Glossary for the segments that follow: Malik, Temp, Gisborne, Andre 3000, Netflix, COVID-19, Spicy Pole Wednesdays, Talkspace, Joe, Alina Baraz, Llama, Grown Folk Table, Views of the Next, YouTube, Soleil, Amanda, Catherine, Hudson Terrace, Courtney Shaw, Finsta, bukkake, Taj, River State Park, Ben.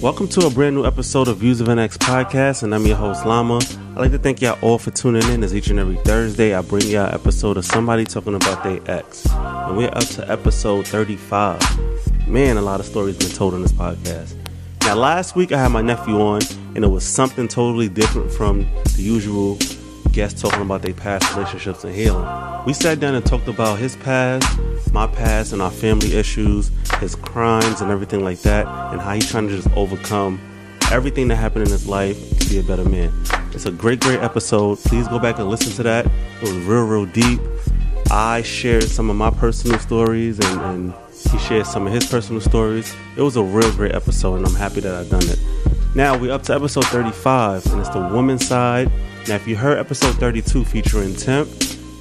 Welcome to a brand new episode of Views of the Next podcast, and I'm your host Llama. I'd like to thank y'all all for tuning in, as each and every Thursday I bring y'all an episode of somebody talking about their ex, and we're up to episode 35. Man, a lot of stories been told on this podcast. Now, last week I had my nephew on, and it was something totally different from the usual guests talking about their past relationships and healing. We sat down and talked about his past, my past, and our family issues, his crimes and everything like that, and how he's trying to just overcome everything that happened in his life to be a better man. It's a great episode. Please go back and listen to that. It was real deep. I shared some of my personal stories, and he shared some of his personal stories. It was a real great episode, and I'm happy that I've done it. Now we're up to episode 35, and it's the woman's side. Now, if you heard episode 32 featuring Temp,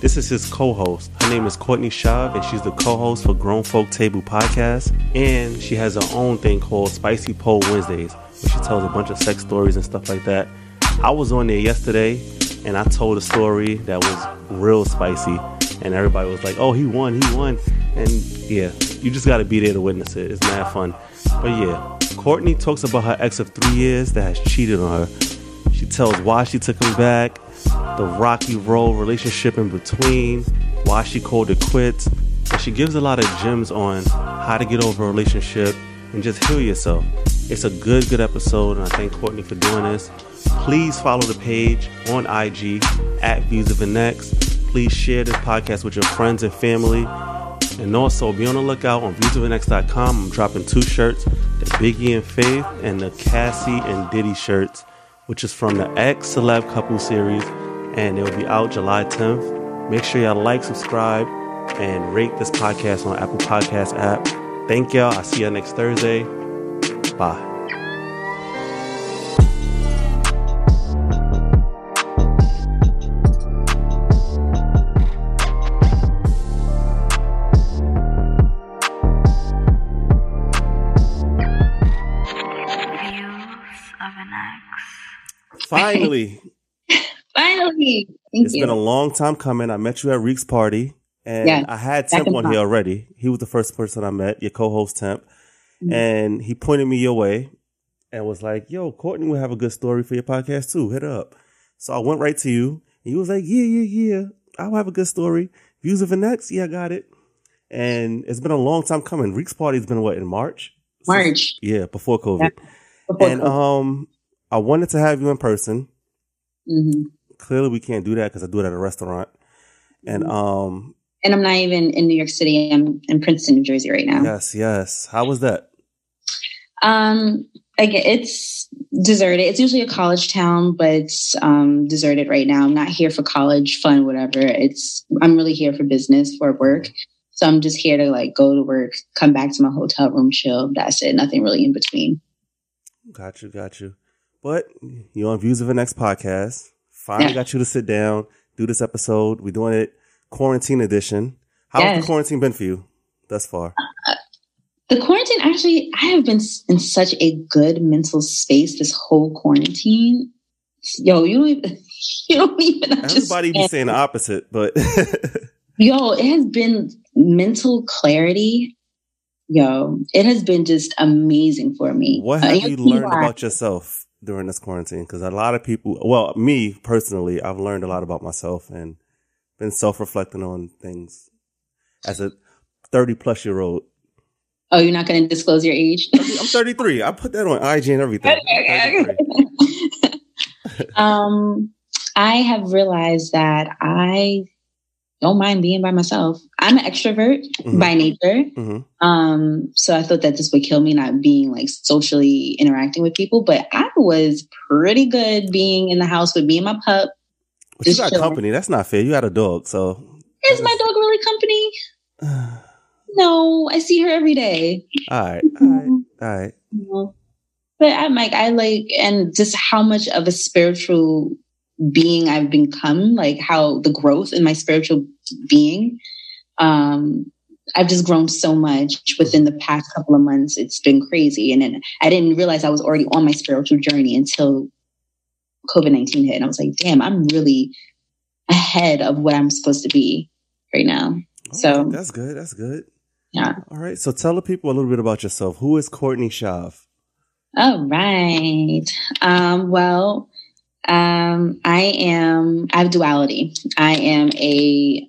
this is his co-host. Her name is Courtney Shaw, and she's the co-host for Grown Folk Table podcast. And she has her own thing called Spicy Pole Wednesdays, where she tells a bunch of sex stories and stuff like that. I was on there yesterday, and I told a story that was real spicy. And everybody was like, oh, he won. And yeah, you just got to be there to witness it. It's mad fun. But yeah, Courtney talks about her ex of 3 years that has cheated on her. She tells why she took him back, the rocky road relationship in between, why she called it quits, and she gives a lot of gems on how to get over a relationship and just heal yourself. It's a good episode, and I thank Courtney for doing this. Please follow the page on IG at Views of the Next. Please share this podcast with your friends and family, and also be on the lookout on viewsofthenext.com. I'm dropping 2 shirts, the Biggie and Faith and the Cassie and Diddy shirts, which is from the X Celeb Couple series, and it'll be out July 10th. Make sure y'all like, subscribe, and rate this podcast on Apple Podcast app. Thank y'all. I'll see y'all next Thursday. Bye. Finally. Thank you. It's been a long time coming. I met you at Reek's party, and I had Temp on here already. He was the first person I met, your co-host Temp, and he pointed me your way and was like, yo, Courtney will have a good story for your podcast too. Hit her up. So I went right to you, and you was like, yeah. I'll have a good story. Views of the Next. Yeah, I got it. And it's been a long time coming. Reek's party's been what, in March? March. Yeah, before COVID. Yeah, before COVID. I wanted to have you in person. Mm-hmm. Clearly, we can't do that because I do it at a restaurant. And I'm not even in New York City. I'm in Princeton, New Jersey right now. Yes. How was that? Again, it's deserted. It's usually a college town, but it's deserted right now. I'm not here for college, fun, whatever. I'm really here for business, for work. So I'm just here to like go to work, come back to my hotel room, chill. That's it. Nothing really in between. Got you. But you're on Views of the Next podcast. Finally got you to sit down, do this episode. We're doing it quarantine edition. How has the quarantine been for you thus far? The quarantine, actually, I have been in such a good mental space this whole quarantine. Yo, you don't even everybody be saying the opposite, but. Yo, it has been mental clarity. Yo, it has been just amazing for me. What have you learned about yourself during this quarantine? Because a lot of people, well, me personally, I've learned a lot about myself and been self-reflecting on things as a 30-plus-year-old. Oh, you're not going to disclose your age? I'm 33. I put that on IG and everything. Okay. I have realized that I don't mind being by myself. I'm an extrovert by nature. Mm-hmm. So I thought that this would kill me, not being like socially interacting with people. But I was pretty good being in the house with me and my pup. But you got company. That's not fair. You got a dog. So is my dog really company? No, I see her every day. All right. No. But I like, and just how much of a spiritual being I've become, like how the growth in my spiritual being, I've just grown so much within the past couple of months. It's been crazy, and then I didn't realize I was already on my spiritual journey until COVID-19 hit, and I was like, damn, I'm really ahead of what I'm supposed to be right now. Oh, so that's good. Yeah. All right. So tell the people a little bit about yourself. Who is Courtney Shaw? All right. I have duality. I am a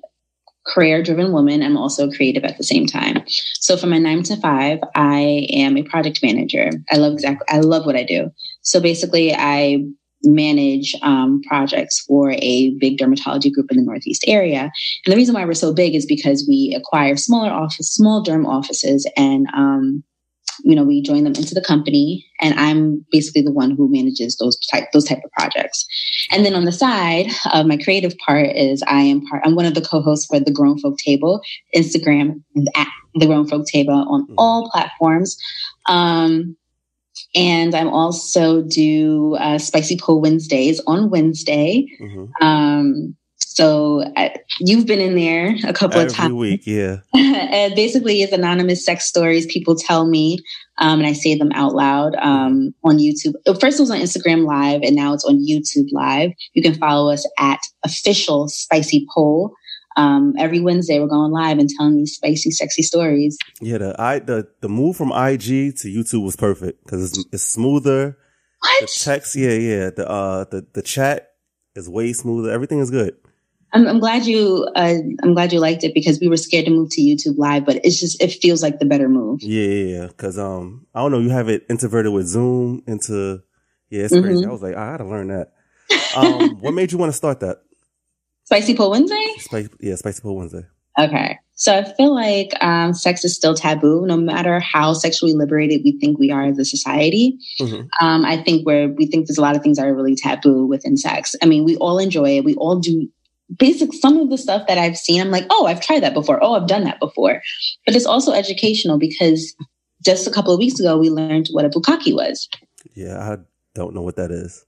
career-driven woman. I'm also creative at the same time. So from my 9 to 5, I am a project manager. I love what I do. So basically, I manage projects for a big dermatology group in the Northeast area. And the reason why we're so big is because we acquire small derm offices, and we join them into the company, and I'm basically the one who manages those type of projects. And then on the side of my creative part is I'm one of the co-hosts for the Grown Folk Table, Instagram, at the Grown Folk Table on all platforms. And I'm also do Spicy Pole Wednesdays on Wednesday. Mm-hmm. You've been in there a couple of times. Every week, yeah. And basically, it's anonymous sex stories people tell me, and I say them out loud on YouTube. First, it was on Instagram Live, and now it's on YouTube Live. You can follow us at Official Spicy Pole. Every Wednesday, we're going live and telling these spicy, sexy stories. Yeah, the move from IG to YouTube was perfect because it's smoother. What? The text, yeah. The chat is way smoother. Everything is good. I'm glad you liked it because we were scared to move to YouTube Live, but it feels like the better move. Yeah. Cause, I don't know, you have it introverted with Zoom into, yeah, it's crazy. Mm-hmm. I was like, I gotta learn that. What made you want to start that? Spicy Pole Wednesday? Spicy Pole Wednesday. Okay. So I feel like, sex is still taboo, no matter how sexually liberated we think we are as a society. Mm-hmm. I think there's a lot of things that are really taboo within sex. I mean, we all enjoy it. We all do. Basic, some of the stuff that I've seen, I'm like, oh, I've tried that before. Oh, I've done that before. But it's also educational because just a couple of weeks ago, we learned what a bukkake was. Yeah, I don't know what that is.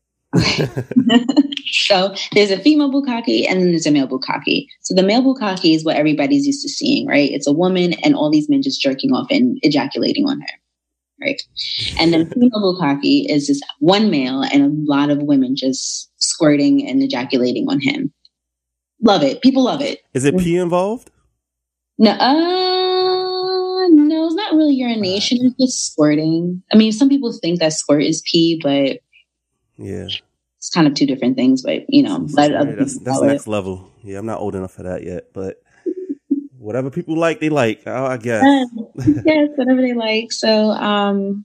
So there's a female bukkake and then there's a male bukkake. So the male bukkake is what everybody's used to seeing, right? It's a woman and all these men just jerking off and ejaculating on her. Right. And then female bukkake is this one male and a lot of women just squirting and ejaculating on him. Love it. People love it. Is it pee involved? No, no, it's not really urination. It's just squirting. I mean, some people think that squirt is pee, but yeah, it's kind of two different things. But that's next level. Yeah, I'm not old enough for that yet, but whatever people like, they like. Oh, I guess. Yes, whatever they like. So, and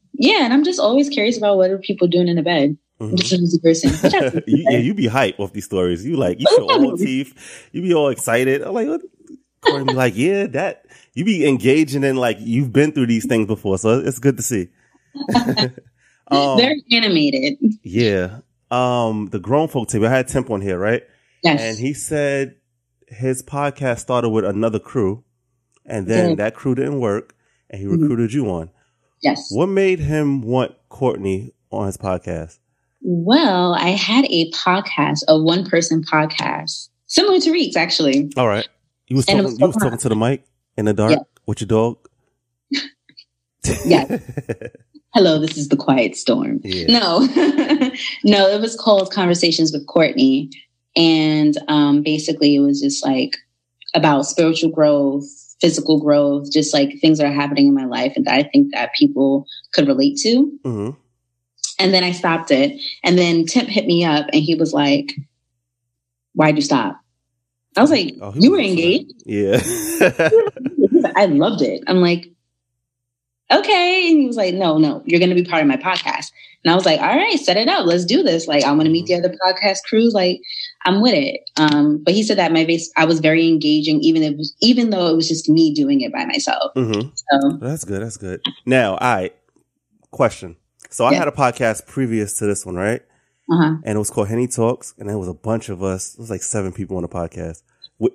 I'm just always curious about what are people doing in the bed. Mm-hmm. Person. You be hype off these stories. You show all teeth. You be all excited. I'm like, what? Be like, yeah, that you be engaging in like you've been through these things before, so it's good to see. Very animated. Yeah. The Grown Folk Table. I had Temp on here, right? Yes. And he said his podcast started with another crew, and then that crew didn't work, and he recruited you on. Yes. What made him want Courtney on his podcast? Well, I had a one-person podcast, similar to Reek's, actually. All right. You was talking to the mic in the dark with your dog? Yeah. Hello, this is The Quiet Storm. Yeah. No, it was called Conversations with Courtney. And basically, it was just like about spiritual growth, physical growth, just like things that are happening in my life and that I think that people could relate to. Mm-hmm. And then I stopped it. And then Temp hit me up and he was like, why'd you stop? I was like, you were engaged? Yeah. I loved it. I'm like, okay. And he was like, no, you're going to be part of my podcast. And I was like, all right, set it up. Let's do this. Like, I want to meet the other podcast crew. Like, I'm with it. But he said that I was very engaging, even though it was just me doing it by myself. Mm-hmm. So that's good. That's good. Now, all right. Question. So I had a podcast previous to this one, right? Uh-huh. And it was called Henny Talks, and there was a bunch of us. It was like 7 people on the podcast.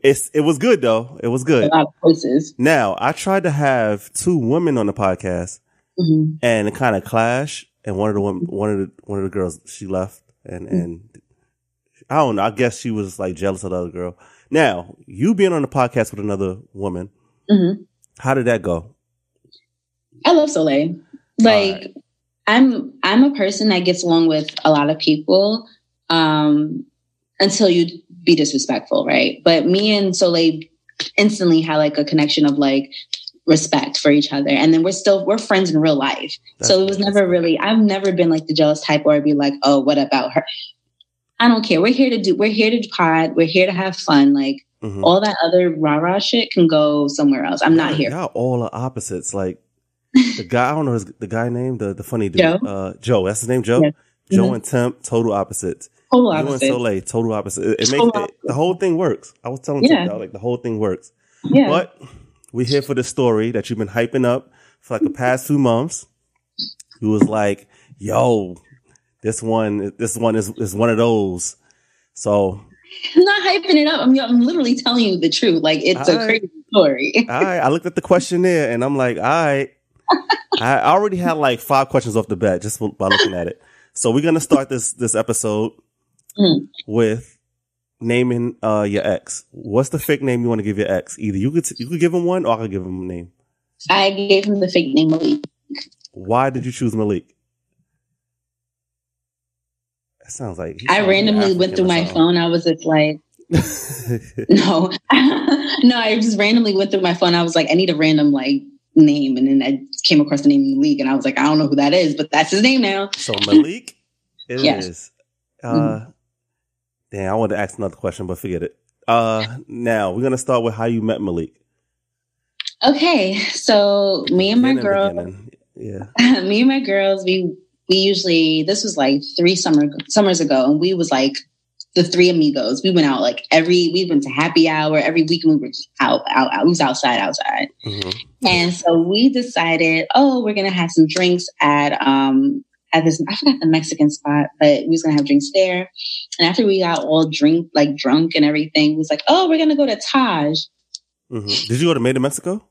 It was good, though. It was good. A lot of voices. Now, I tried to have 2 women on the podcast, and it kind of clashed. And one of the girls, she left, and I don't know. I guess she was like jealous of the other girl. Now, you being on the podcast with another woman, how did that go? I love Soleil. Like. I'm a person that gets along with a lot of people until you be disrespectful, right? But me and Soleil instantly had like a connection of like respect for each other. And then we're friends in real life. That's so it was never really, I've never been like the jealous type or be like, oh, what about her? I don't care. We're here to pod. We're here to have fun. Like all that other rah-rah shit can go somewhere else. I'm not here. Y'all all are opposites. Like the guy, I don't know the guy name, the funny dude, Joe. Joe, that's his name, Joe. Yeah. Joe and Temp, total opposites. Total opposites. You and Soleil, total opposite. It makes the whole thing works. I was telling you, like the whole thing works. Yeah. But we're here for the story that you've been hyping up for like the past 2 months. Who was like, yo, this one is one of those. So I'm not hyping it up. I'm literally telling you the truth. Like it's a crazy story. I looked at the questionnaire and I'm like, all right. I already had like 5 questions off the bat just by looking at it. So we're gonna start this episode with naming your ex. What's the fake name you want to give your ex? Either you could give him one, or I could give him a name. I gave him the fake name Malik. Why did you choose Malik? That sounds like I randomly went through my phone. I was just like, no. I just randomly went through my phone. I was like, I need a random name, and then I came across the name Malik, and I was like, I don't know who that is, but that's his name now. So Malik is. Damn, I wanted to ask another question, but forget it. Now we're gonna start with how you met Malik. Okay, so me and my girls, we usually, this was like 3 summers ago, and we was like the 3 amigos. We went out we went to happy hour every week, and we were just out. We was outside. Mm-hmm. And so we decided, we're going to have some drinks at this, I forgot the Mexican spot, but we was going to have drinks there. And after we got all drunk and everything, we was like, we're going to go to Taj. Mm-hmm. Did you go to Made in Mexico?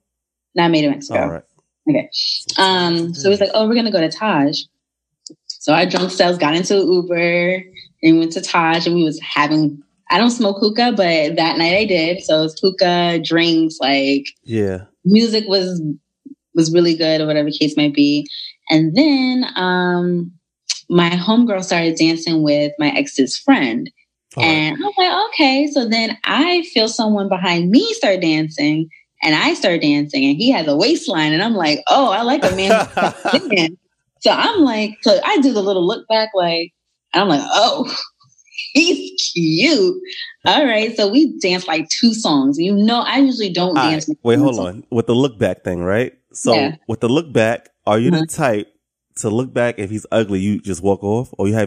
Not Made in Mexico. All right. Okay. So it was like, we're going to go to Taj. So our drunk selves got into an Uber and went to Taj, and we was having, I don't smoke hookah, but that night I did. So it was hookah, drinks, music was really good, or whatever the case might be. And then my homegirl started dancing with my ex's friend. All and right. I was like, okay. So then I feel someone behind me start dancing, and I start dancing, and he has a waistline, and I'm like, I like a man. So I'm like, so I do the little look back, and I'm like, he's cute. All right. So we danced 2 songs. You know, I usually don't dance. Wait, hold on. With the look back thing, right? So with the look back, are you the type to look back if he's ugly, you just walk off? Or I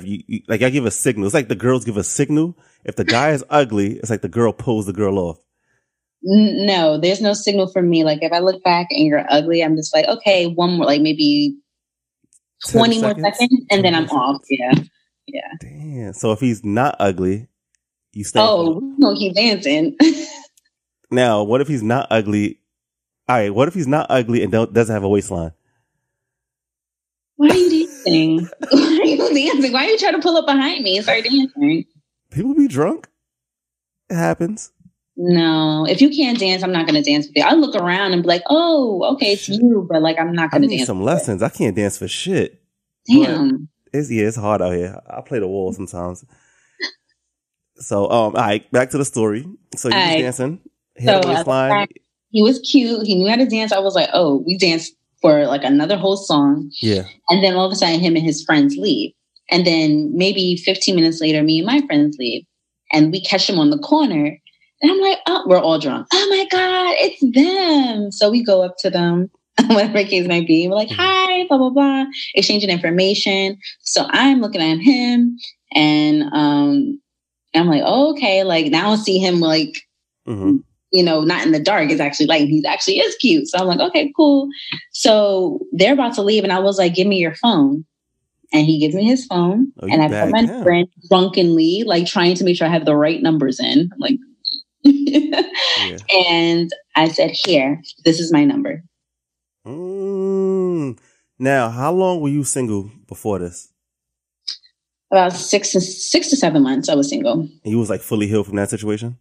give a signal. It's like the girls give a signal. If the guy is ugly, it's like the girl pulls the girl off. No, there's no signal for me. If I look back and you're ugly, I'm just like, okay, one more, maybe 20 more seconds, and then I'm off. Yeah. Damn. So if he's not ugly, you stay. No, he's dancing. Now, what if he's not ugly? All right. What if he's not ugly and doesn't have a waistline? Why are you dancing? Why are you trying to pull up behind me and start dancing? People be drunk. It happens. No, if you can't dance, I'm not going to dance with you. I look around and be like, okay, it's you, but I'm not going to dance. Some lessons. I can't dance for shit. Damn. But it's hard out here. I play the wall sometimes. So, all right, back to the story. So you was dancing. He was cute. He knew how to dance. I was like, we danced for another whole song. Yeah. And then all of a sudden, him and his friends leave. And then maybe 15 minutes later, me and my friends leave, and we catch him on the corner. And I'm like, we're all drunk. Oh my God, it's them. So we go up to them, whatever the case might be. We're like, hi, blah, blah, blah, exchanging information. So I'm looking at him, and I'm like, okay, now I see him not in the dark. It's actually he actually is cute. So I'm like, okay, cool. So they're about to leave, and I was like, give me your phone. And he gives me his phone, and I put my friend drunkenly, trying to make sure I have the right numbers in. I'm like, yeah. And I said, here, this is my number. Now, how long were you single before this? About 6 to 7 months I was single. And you was fully healed from that situation?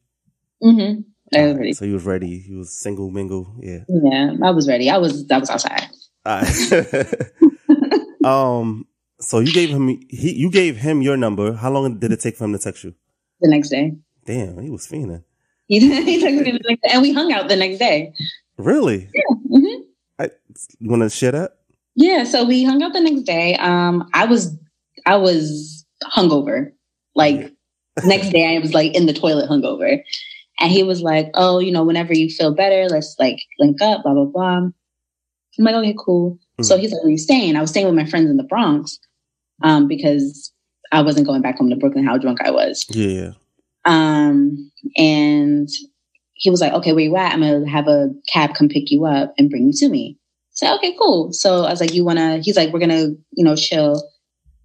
Mm-hmm. I was ready. So you was ready. You was single, mingle. Yeah. Yeah, I was ready. I was outside. All right. So you gave him your number. How long did it take for him to text you? The next day. Damn, he was fiending. He texted me the next day, and we hung out the next day. Really? Yeah. Mm-hmm. You want to share that? Yeah. So we hung out the next day. I was hungover. Like next day I was like in the toilet hungover. And he was like, oh, you know, whenever you feel better, let's like link up, blah, blah, blah. I'm like, okay, cool. Mm-hmm. So he's like, where are you staying? I was staying with my friends in the Bronx because I wasn't going back home to Brooklyn, how drunk I was. Yeah. And he was like, okay, where you at? I'm going to have a cab come pick you up and bring you to me. So, okay, cool. So I was like, you want to, he's like, we're going to, you know, chill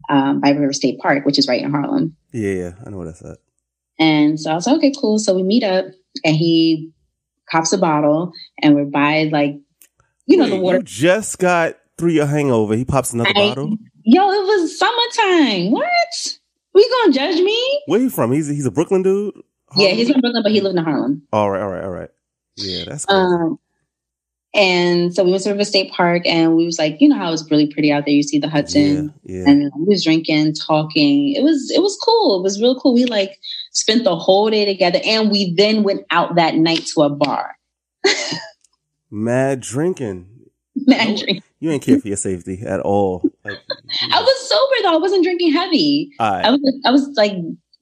by River State Park, which is right in Harlem. Yeah, I know what I thought. And so I was like, okay, cool. So we meet up and he cops a bottle and we're by like, you know, the water. You just got through your hangover. He pops another bottle. Yo, it was summertime. What? We gonna judge me? Where he from? He's a Brooklyn dude? Harlem? Yeah, he's from Brooklyn, but he lived in Harlem. All right. Yeah, that's cool. And so we went to River State Park and we was like, you know how it's really pretty out there. You see the Hudson. Yeah. And we was drinking, talking. It was cool. It was real cool. We like spent the whole day together and we then went out that night to a bar. Mad drinking. You ain't care for your safety at all. Like, I was sober though. I wasn't drinking heavy. Right. I was like,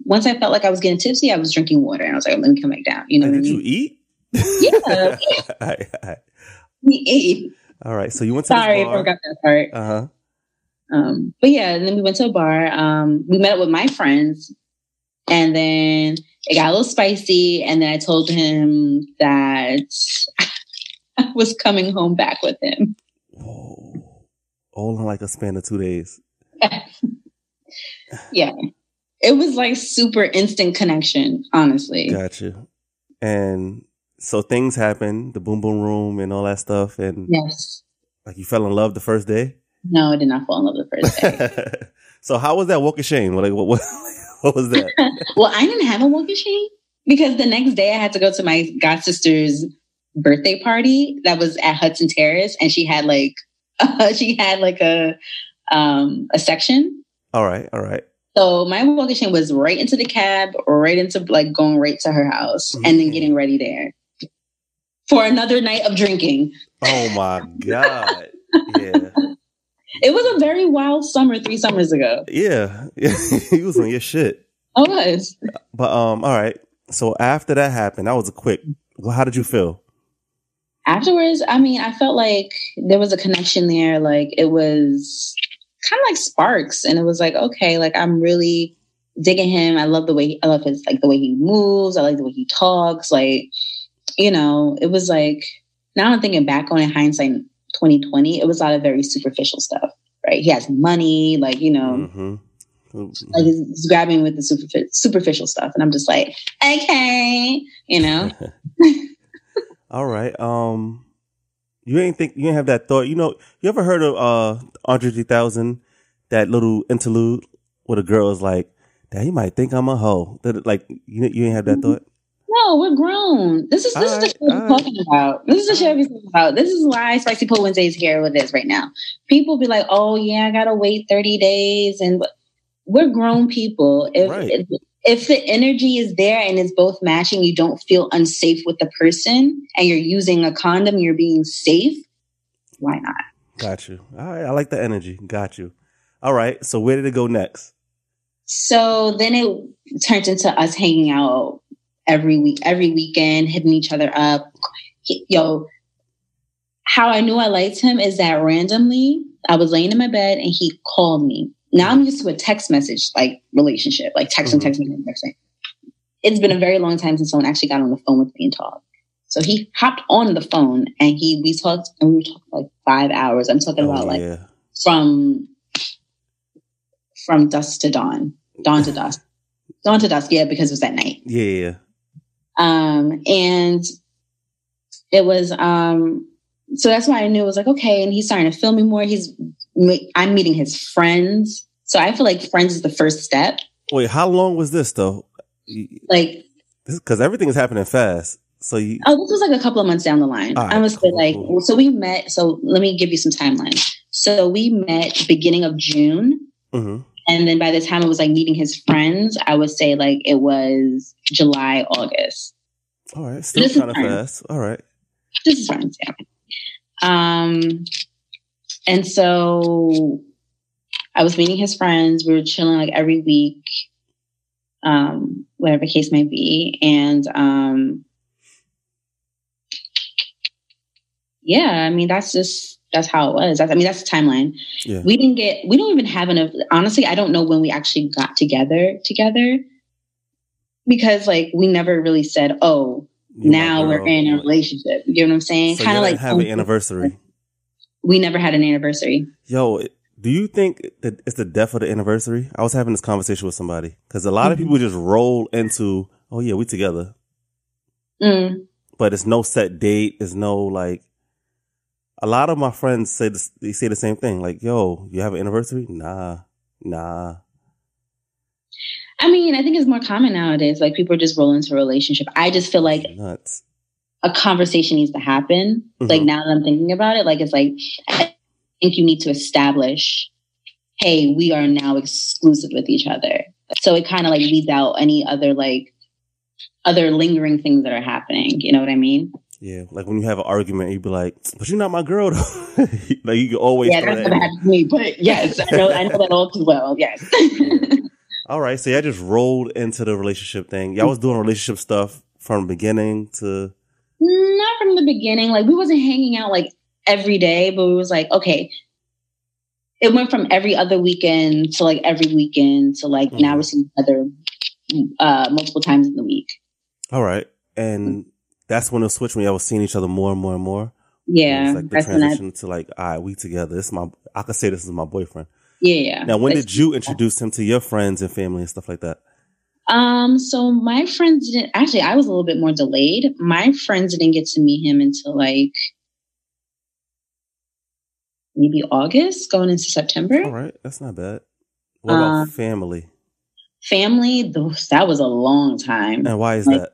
once I felt like I was getting tipsy, I was drinking water and I was like, let me come back down. You know what I mean? Did you eat? Yeah. All right. We ate. All right. So you went to the bar. I forgot that part. Uh-huh. But yeah, and then we went to a bar. We met up with my friends and then it got a little spicy. And then I told him that I was coming home back with him. Whoa. All in like a span of 2 days. Yeah. It was like super instant connection, honestly. Gotcha. And so things happened, the boom boom room and all that stuff. And yes. Like you fell in love the first day? No, I did not fall in love the first day. So how was that walk of shame? Like what was that? Well, I didn't have a walk of shame because the next day I had to go to my god sister's birthday party that was at Hudson Terrace, and she had a section. All right. So my walk of shame was right into the cab, right into like going right to her house, mm-hmm. and then getting ready there for another night of drinking. Oh my god! Yeah. It was a very wild summer 3 summers ago. Yeah. He was on your shit. I was. But all right. So after that happened, that was a quick. Well, how did you feel? Afterwards, I mean, I felt like there was a connection there. Like it was kind of like sparks, and it was like, okay, like I'm really digging him. I love the way he moves. I like the way he talks. Like, you know, it was like now I'm thinking back on it, hindsight 2020, it was a lot of very superficial stuff, right? He has money, like, you know, mm-hmm. like he's grabbing with the superficial stuff, and I'm just like, okay, you know. All right. You didn't have that thought. You know, you ever heard of Andre 3000? That little interlude where the girl is like, "Damn, you might think I'm a hoe." That like you ain't have that thought. No, we're grown. This is the shit we're talking about. This is why Spicy Pole Wednesdays here with this right now. People be like, "Oh yeah, I gotta wait 30 days," and we're grown people. If the energy is there and it's both matching, you don't feel unsafe with the person, and you're using a condom, you're being safe. Why not? Got you. All right, I like the energy. Got you. All right. So where did it go next? So then it turned into us hanging out every weekend, hitting each other up. How I knew I liked him is that randomly I was laying in my bed and he called me. Now I'm used to a text message like relationship, like texting. It's been a very long time since someone actually got on the phone with me and talked. So he hopped on the phone and we talked, and we talked like 5 hours. I'm talking about like from dusk to dawn, dawn to dusk. Dawn to dusk, yeah, because it was that night. Yeah. And it was, so that's why I knew it was like, okay, and he's starting to film me more. I'm meeting his friends. So I feel like friends is the first step. Wait, how long was this though? Like, because everything is happening fast. So this was like a couple of months down the line. Right, I was cool. So we met. So let me give you some timeline. So we met beginning of June. Mm-hmm. And then by the time it was like meeting his friends, I would say like it was July, August. All right. Still kind of fast. All right. This is Wednesday. And so I was meeting his friends. We were chilling like every week, whatever the case may be. And, yeah, I mean, that's how it was. I mean, that's the timeline. Yeah. We don't even have enough. Honestly, I don't know when we actually got together because like we never really said, oh, you now we're in a relationship. You know what I'm saying? So kind of like have an anniversary. We never had an anniversary. Yo, do you think that it's the death of the anniversary? I was having this conversation with somebody because a lot of people just roll into, oh yeah, we together. Mm. But it's no set date. It's no like. A lot of my friends say this, they say the same thing. Like, yo, you have an anniversary? Nah. I mean, I think it's more common nowadays. Like, people are just rolling into a relationship. I just feel like nuts. A conversation needs to happen. Mm-hmm. Like, now that I'm thinking about it, like, it's like, I think you need to establish, hey, we are now exclusive with each other. So it kind of, like, leaves out any other, like, other lingering things that are happening. You know what I mean? Yeah, like when you have an argument, you'd be like, "But you're not my girl, though." Like you can always. Yeah, that's what happened to me. But yes, I know that all too well. Yes. All right, so y'all just rolled into the relationship thing. Y'all was doing relationship stuff from the beginning to. Not from the beginning. Like we wasn't hanging out like every day, but we was like, okay. It went from every other weekend to like every weekend to like now we're seeing each other multiple times in the week. All right, and. That's when it switched when y'all was seeing each other more and more and more. Yeah. It's like the transition to like, all right, we together. I could say this is my boyfriend. Yeah. Now, when did you introduce him to your friends and family and stuff like that? So my friends didn't, actually, I was a little bit more delayed. My friends didn't get to meet him until like maybe August going into September. All right. That's not bad. What about family? Family, that was a long time. And why is that?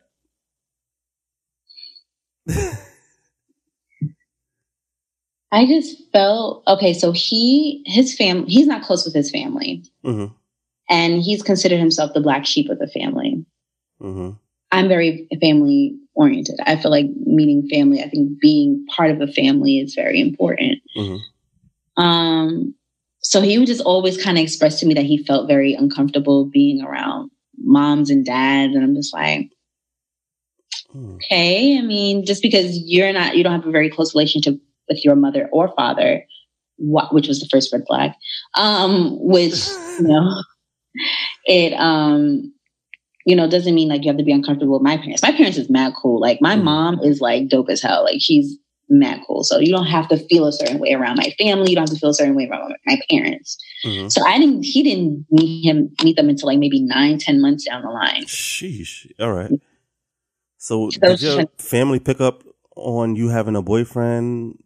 I just felt okay. So he's not close with his family, and he's considered himself the black sheep of the family. Mm-hmm. I'm very family oriented. I feel like meeting family. I think being part of a family is very important. Mm-hmm. So he would just always kind of express to me that he felt very uncomfortable being around moms and dads, and I'm just like. Okay, I mean, just because you don't have a very close relationship with your mother or father, which was the first red flag, which, you know, it, you know, doesn't mean like you have to be uncomfortable with my parents. My parents is mad cool. Like my mom is like dope as hell. Like she's mad cool. So you don't have to feel a certain way around my family. You don't have to feel a certain way around my parents. Mm-hmm. So he didn't meet them until like maybe 9-10 months down the line. Sheesh. All right. So did your family pick up on you having a boyfriend?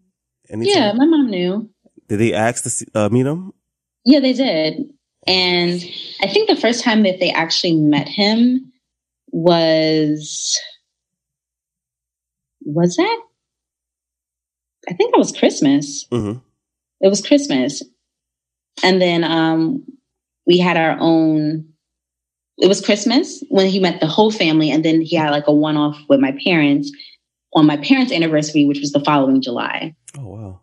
Anything? Yeah, my mom knew. Did they ask to meet him? Yeah, they did. And I think the first time that they actually met him was that? I think that was Christmas. Mm-hmm. It was Christmas. And then we had our own... It was Christmas when he met the whole family, and then he had like a one-off with my parents on my parents' anniversary, which was the following July. Oh, wow.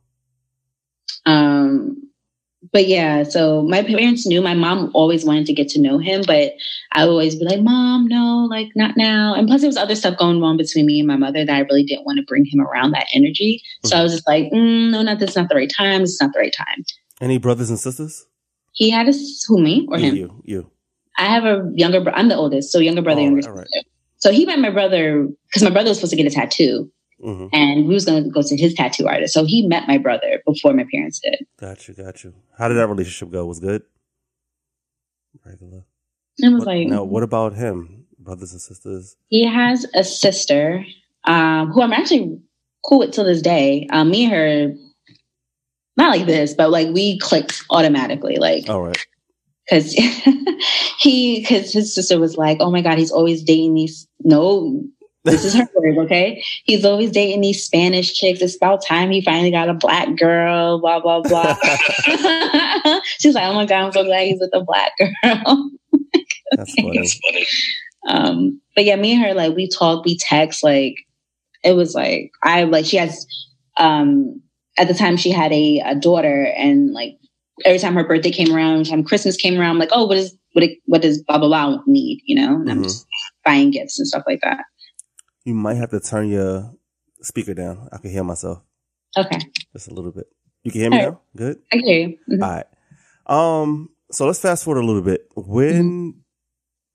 But yeah, so my parents knew. My mom always wanted to get to know him, but I would always be like, Mom, no, like not now. And plus there was other stuff going on between me and my mother that I really didn't want to bring him around that energy. Mm-hmm. So I was just like, no, it's not the right time. It's not the right time. Any brothers and sisters? He had him. You. I have a younger brother. I'm the oldest, so younger brother, younger sister. Right. So he met my brother because my brother was supposed to get a tattoo, and we was going to go to his tattoo artist. So he met my brother before my parents did. Got you. How did that relationship go? Was good? Regular. It was like. Now, what about him? Brothers and sisters. He has a sister who I'm actually cool with till this day. Me and her, not like this, but like we clicked automatically. Like, all right. Because his sister was like, oh my God, he's always dating these. No, this is her word, okay? He's always dating these Spanish chicks. It's about time he finally got a black girl, blah, blah, blah. She's like, oh my God, I'm so glad he's with a black girl. Like, that's funny. But yeah, me and her, like, we talk, we text, like, it was like, she has, at the time she had a daughter, and like every time her birthday came around, every time Christmas came around, I'm like, oh, what does blah, blah, blah need, you know? And I'm just buying gifts and stuff like that. You might have to turn your speaker down. I can hear myself. Okay. Just a little bit. You can hear me now? Good? I can hear you. Mm-hmm. All right. So let's fast forward a little bit. When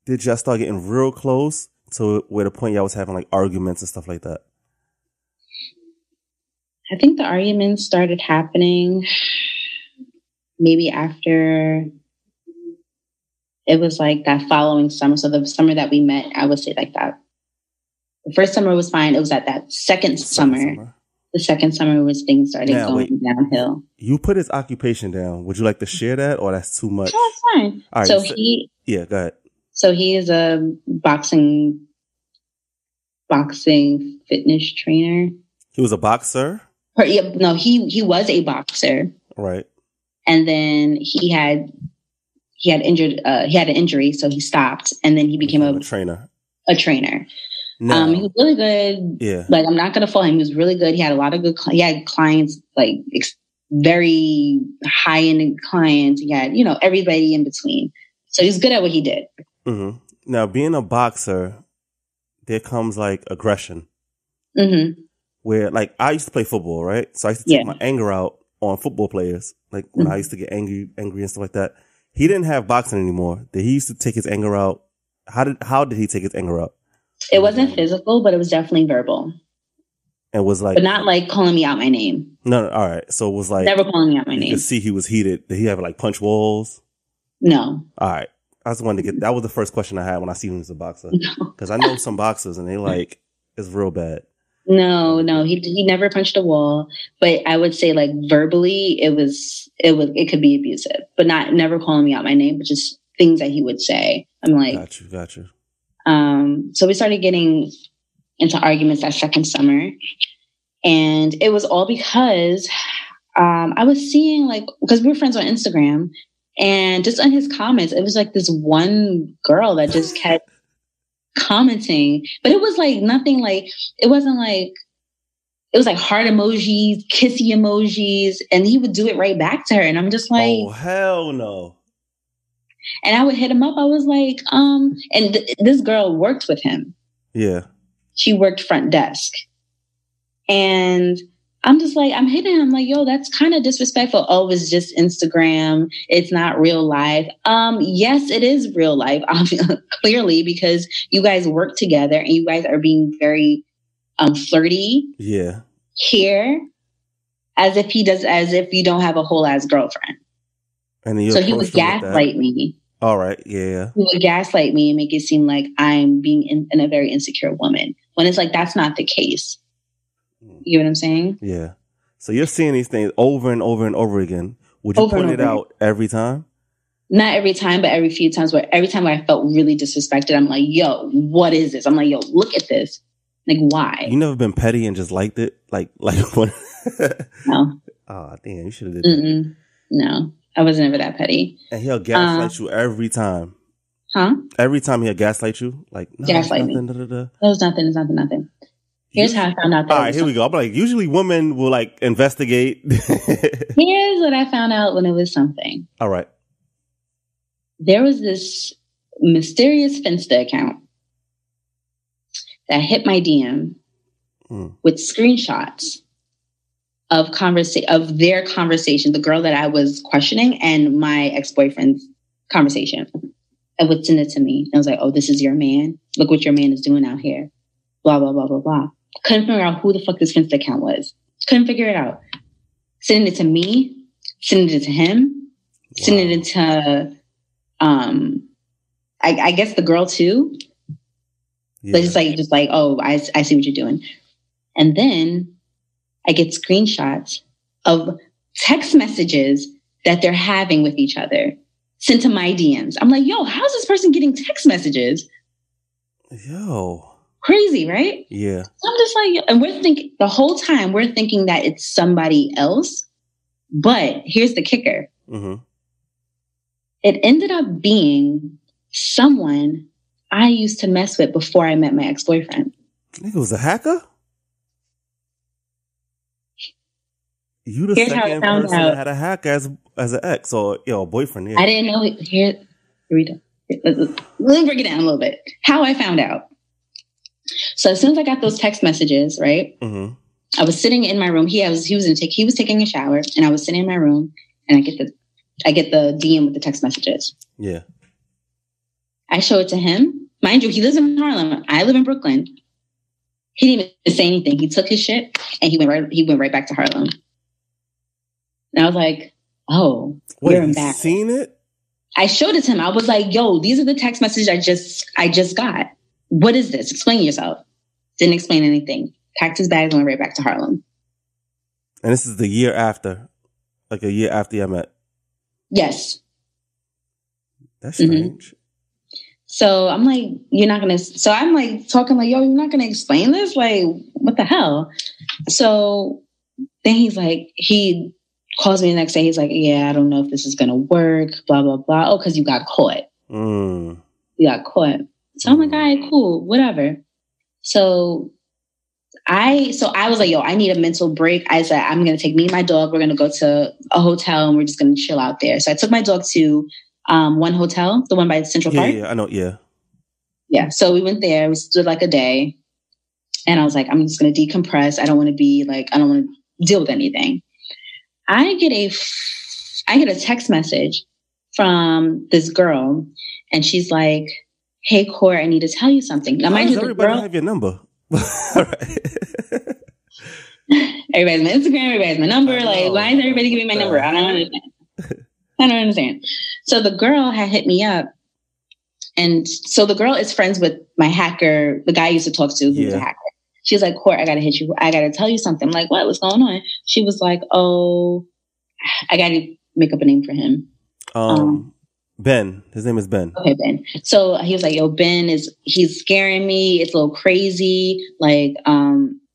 did y'all start getting real close to where the point y'all was having like arguments and stuff like that? I think the arguments started happening maybe after, it was like that following summer. So the summer that we met, I would say like that. The first summer was fine. It was at that second summer. The second summer was things started going downhill. You put his occupation down. Would you like to share that, or that's too much? No, it's fine. All right, so go ahead. So he is a boxing fitness trainer. He was a boxer? He was a boxer. Right. And then he had an injury, so he stopped, and then he became a trainer. A trainer. No. He was really good. Yeah. Like, I'm not going to fault him. He was really good. He had a lot of good clients. He had clients, like, very high-end clients. He had, everybody in between. So he's good at what he did. Mm-hmm. Now, being a boxer, there comes, like, aggression. Mm-hmm. Where, like, I used to play football, right? So I used to take my anger out on football players. Like, when I used to get angry and stuff like that. He didn't have boxing anymore. He used to take his anger out. How did he take his anger out? It wasn't physical, but it was definitely verbal. And was like, but not like calling me out my name. No, all right. So it was like never calling me out my name. You could see he was heated. Did he have like punch walls? No. All right. I just wanted to get that was the first question I had when I see him as a boxer, because I know some boxers and they like it's real bad. No, he never punched a wall, but I would say like verbally it could be abusive, but not never calling me out my name, but just things that he would say. I'm like, got you. So we started getting into arguments that second summer, and it was all because, I was seeing like, cause we were friends on Instagram, and just on his comments, it was like this one girl that just kept commenting, but it was like nothing like, it wasn't like, it was like heart emojis, kissy emojis, and he would do it right back to her. And I'm just like, oh, hell no. And I would hit him up. I was like, and this girl worked with him. Yeah. She worked front desk. And I'm just like, I'm hitting him. I'm like, yo, that's kind of disrespectful. Oh, it's just Instagram. It's not real life. Yes, it is real life. Clearly, because you guys work together and you guys are being very, flirty. Yeah. Here. As if you don't have a whole ass girlfriend. And so he would gaslight me. All right. Yeah. He would gaslight me and make it seem like I'm being a very insecure woman, when it's like, that's not the case. You know what I'm saying? Yeah. So you're seeing these things over and over and over again. Would you point it out every time? Not every time, but every few times where I felt really disrespected, I'm like, yo, what is this? I'm like, yo, look at this. Like, why? You never been petty and just liked it? Like what? No. Oh, damn. You should have did that. No. I was never that petty. And he'll gaslight you every time. Huh? Every time he'll gaslight you? Like, no, gaslight me. It was nothing. Here's how I found out. All right, here we go. I'm like, usually women will, like, investigate. Here's what I found out when it was something. All right. There was this mysterious Finsta account that hit my DM with screenshots of their conversation, the girl that I was questioning and my ex-boyfriend's conversation. I would send it to me. I was like, oh, this is your man. Look what your man is doing out here. Blah, blah, blah, blah, blah. Couldn't figure out who the fuck this Finsta account was. Couldn't figure it out. Sending it to me, sending it to him, sending it to, I guess the girl too. Yeah. But just like, oh, I see what you're doing. And then I get screenshots of text messages that they're having with each other sent to my DMs. I'm like, yo, how's this person getting text messages? Yo. Crazy, right? Yeah. So I'm just like, and the whole time we're thinking that it's somebody else. But here's the kicker. Mm-hmm. It ended up being someone I used to mess with before I met my ex-boyfriend. I think it was a hacker? You the second person that had a hack as an ex or a boyfriend. Yeah. I didn't know. Here we go. Let me break it down a little bit. How I found out. So as soon as I got those text messages, right? Mm-hmm. I was sitting in my room. He was taking a shower, and I was sitting in my room, and I get the DM with the text messages. Yeah. I show it to him. Mind you, he lives in Harlem. I live in Brooklyn. He didn't even say anything. He took his shit and he went right back to Harlem. And I was like, oh, wait, you seen it? I showed it to him. I was like, yo, these are the text messages I just got. What is this? Explain yourself. Didn't explain anything. Packed his bags and went right back to Harlem. And this is the year after, like a year after I met. Yes. That's strange. Mm-hmm. So I'm like, you're not going to, so I'm like talking like, yo, you're not going to explain this? Like, what the hell? So then he calls me the next day. He's like, yeah, I don't know if this is going to work, blah, blah, blah. Oh, because you got caught. Mm. You got caught. So I'm like, all right, cool, whatever. So I was like, yo, I need a mental break. I said, I'm going to take me and my dog. We're going to go to a hotel and we're just going to chill out there. So I took my dog to one hotel, the one by Central Park. Yeah, I know. Yeah. Yeah. So we went there, we stood like a day, and I was like, I'm just going to decompress. I don't want to deal with anything. I get a text message from this girl, and she's like, hey, Court, I need to tell you something. Now, mind you, everybody have your number. All right. Everybody's my Instagram, everybody's my number. Like, why is everybody giving me my number? I don't understand. So the girl had hit me up. And so the girl is friends with my hacker, the guy I used to talk to, who's a hacker. She's like, Court, I got to hit you. I got to tell you something. I'm like, what? What's going on? She was like, oh, I got to make up a name for him. Ben. His name is Ben. Okay, Ben. So he was like, yo, Ben, he's scaring me. It's a little crazy. Like,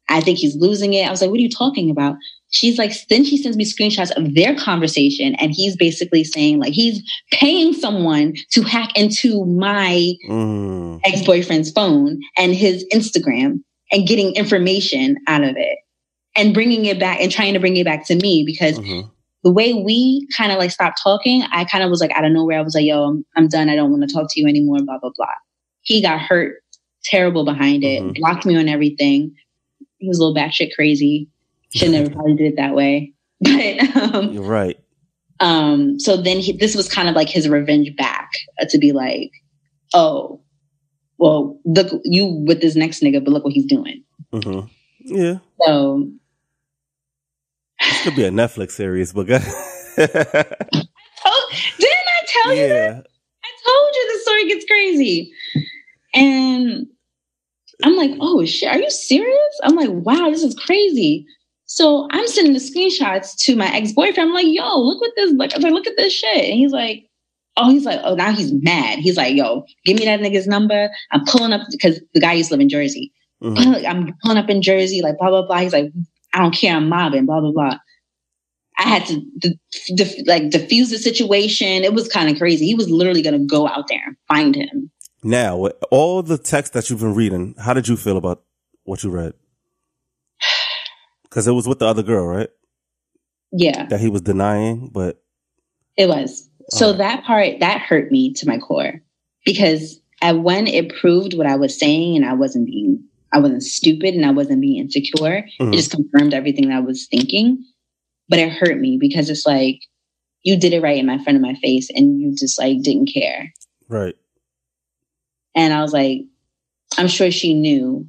I think he's losing it. I was like, what are you talking about? She's like, then she sends me screenshots of their conversation, and he's basically saying like he's paying someone to hack into my ex-boyfriend's phone and his Instagram and getting information out of it and bringing it back and trying to bring it back to me because the way we kind of like stopped talking, I kind of was like out of nowhere. I was like, yo, I'm done. I don't want to talk to you anymore, blah, blah, blah. He got hurt terrible behind it, blocked me on everything. He was a little batshit crazy. Should never probably did it that way, but you're right. So then this was kind of like his revenge back to be like, oh, well, look, you with this next nigga, but look what he's doing. Mm-hmm. Yeah. So this could be a Netflix series, but didn't I tell you that? I told you the story gets crazy, and I'm like, oh shit, are you serious? I'm like, wow, this is crazy. So I'm sending the screenshots to my ex-boyfriend. I'm like, yo, look what this, look at this shit. And he's like, oh, now he's mad. He's like, yo, give me that nigga's number. I'm pulling up because the guy used to live in Jersey. Mm-hmm. I'm pulling up in Jersey, like blah, blah, blah. He's like, I don't care. I'm mobbing, blah, blah, blah. I had to diffuse the situation. It was kind of crazy. He was literally going to go out there and find him. Now, with all the text that you've been reading, how did you feel about what you read? Because it was with the other girl, right? Yeah. That he was denying, but... It was. So that part, that hurt me to my core. Because it proved what I was saying, and I wasn't stupid, and I wasn't being insecure. Mm-hmm. It just confirmed everything that I was thinking. But it hurt me because it's like, you did it right in front of my face, and you just like didn't care. Right. And I was like, I'm sure she knew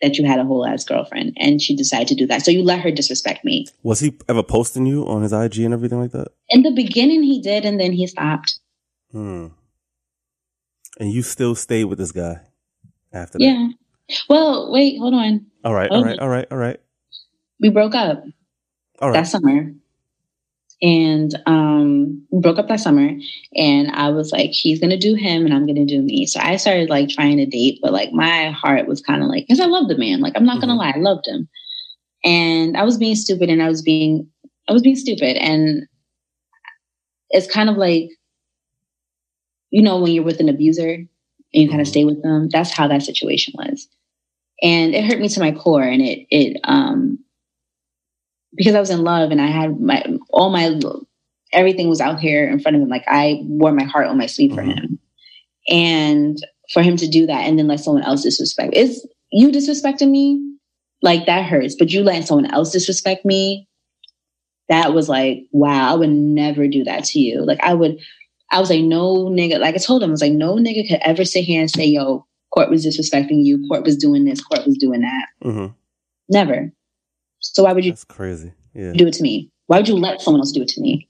that you had a whole ass girlfriend, and she decided to do that. So you let her disrespect me. Was he ever posting you on his IG and everything like that? In the beginning, he did, and then he stopped. Hmm. And you still stayed with this guy after that? Yeah. Well, wait, hold on. All right. We broke up that summer. And broke up that summer, and I was like, he's gonna do him and I'm gonna do me. So I started like trying to date, but like my heart was kind of like, because I loved the man, like I'm not gonna lie, I loved him. And I was being stupid, and I was being stupid. And it's kind of like, you know, when you're with an abuser and you kind of stay with them, that's how that situation was. And it hurt me to my core, and it because I was in love and I had everything was out here in front of him. Like, I wore my heart on my sleeve for him, and for him to do that and then let someone else disrespect is you disrespecting me. Like, that hurts, but you letting someone else disrespect me. That was like, wow, I would never do that to you. Like, I was like, no nigga. Like, I told him, I was like, no nigga could ever sit here and say, yo, Court was disrespecting you. Court was doing this. Court was doing that. Mm-hmm. Never. So why would you? That's crazy. Yeah. Do it to me? Why would you let someone else do it to me?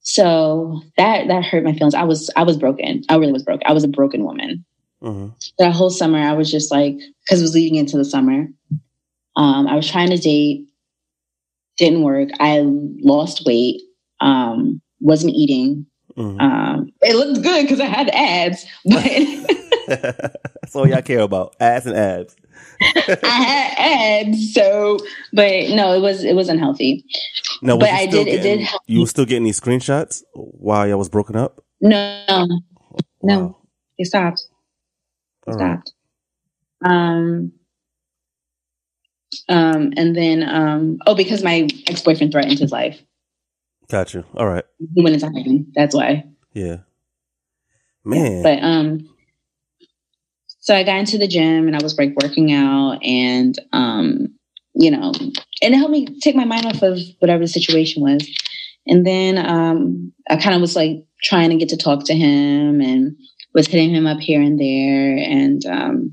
So that hurt my feelings. I was broken. I really was broken. I was a broken woman. Mm-hmm. That whole summer, I was just like, because it was leading into the summer. I was trying to date. Didn't work. I lost weight. Wasn't eating. Mm-hmm. It looked good because I had abs, but that's all y'all care about, ass and abs. I had abs, so but no, it was unhealthy. No, but I did. It did help. You were still getting these screenshots while y'all was broken up? No, it stopped. It stopped. Right. And then because my ex-boyfriend threatened his life. Got you. All right. He went into hiding. That's why. Yeah. Man. But so I got into the gym and I was like working out and and it helped me take my mind off of whatever the situation was. And then I kind of was like trying to get to talk to him and was hitting him up here and there, and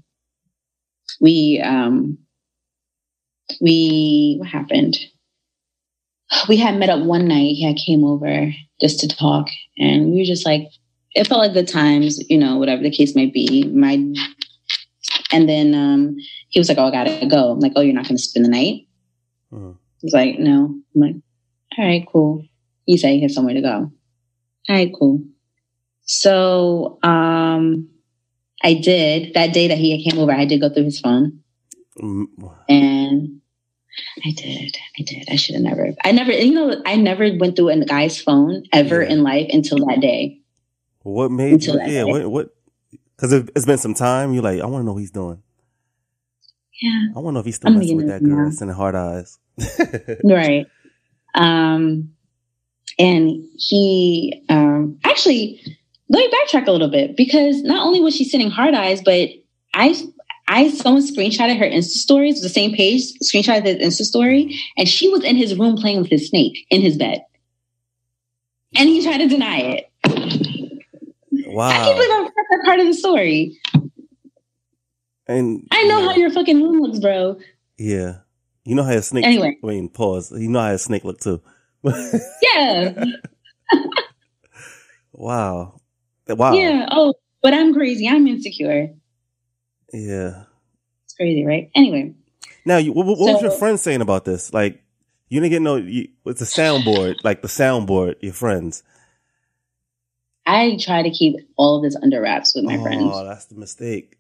what happened? We had met up one night. He had came over just to talk, and we were just like, it felt like good times, whatever the case may be. And then he was like, "Oh, I gotta go." I'm like, "Oh, you're not gonna spend the night?" He's like, "No." I'm like, "All right, cool." He said he had somewhere to go. All right, cool. So I did that day that he came over. I did go through his phone, and I did. I should have never. I never went through a guy's phone ever in life until that day. What made what? Because it's been some time. You're like, I want to know what he's doing. Yeah. I want to know if he's still messing with that girl and sending hard eyes. Right. And he actually, let me backtrack a little bit, because not only was she sending hard eyes, but someone screenshotted her Insta stories, the same page, screenshotted the Insta story, and she was in his room playing with his snake in his bed. And he tried to deny it. Wow. I can't believe I forgot that part of the story. And I know how your fucking room looks, bro. Yeah. You know how a snake... Anyway. Pause. You know how a snake look, too. Yeah. Wow. Yeah. Oh, but I'm crazy. I'm insecure. Yeah. It's crazy, right? Anyway. Now, what was your friend saying about this? Like, you didn't get it's a soundboard. Like, the soundboard, your friends. I try to keep all of this under wraps with my friends. Oh, that's the mistake.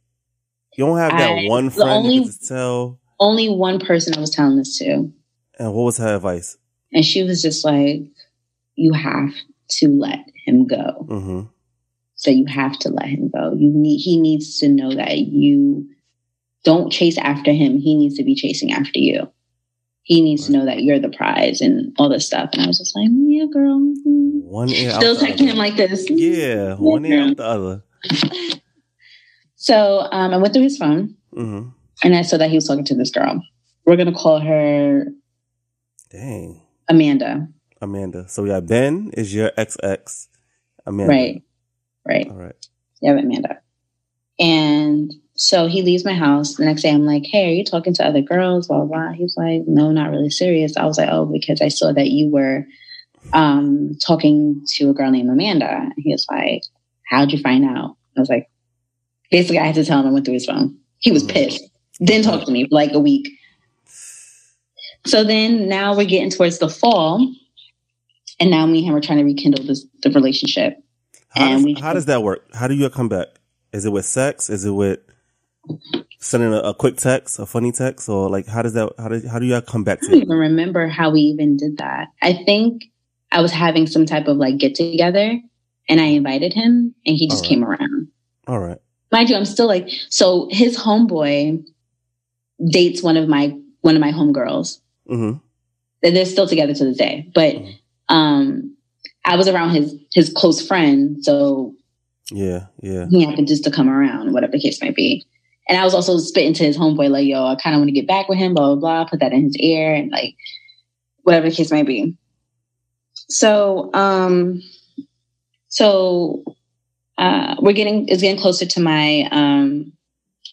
You don't have that one friend to tell. Only one person I was telling this to. And what was her advice? And she was just like, you have to let him go. Mm-hmm. So you have to let him go. He needs to know that you don't chase after him. He needs to be chasing after you. He needs to know that you're the prize and all this stuff. And I was just like, yeah, girl. One ear still texting him like this. Yeah, one ear out the other. So I went through his phone. Mm-hmm. And I saw that he was talking to this girl. We're going to call her... Dang. Amanda. So yeah, Ben is your ex. Amanda. Right. All right. Yeah, Amanda. And... so he leaves my house. The next day, I'm like, hey, are you talking to other girls? Blah, blah, blah. He was like, no, not really serious. I was like, oh, because I saw that you were talking to a girl named Amanda. And he was like, how'd you find out? I was like, basically, I had to tell him. I went through his phone. He was pissed. Didn't talk to me for like a week. So then now we're getting towards the fall. And now me and him are trying to rekindle the relationship. How does that work? How do you come back? Is it with sex? Is it with... sending a quick text, a funny text, or like how do y'all come back to it? I don't even remember how we even did that. I think I was having some type of like get together and I invited him and he just came around. All right. Mind you, I'm still like, so his homeboy dates one of my homegirls. Mm-hmm. They're still together to this day. But I was around his close friend, so he happened just to come around, whatever the case might be. And I was also spitting to his homeboy, like, yo, I kind of want to get back with him, blah, blah, blah, put that in his ear, and, like, whatever the case might be. So, it's getting closer to my,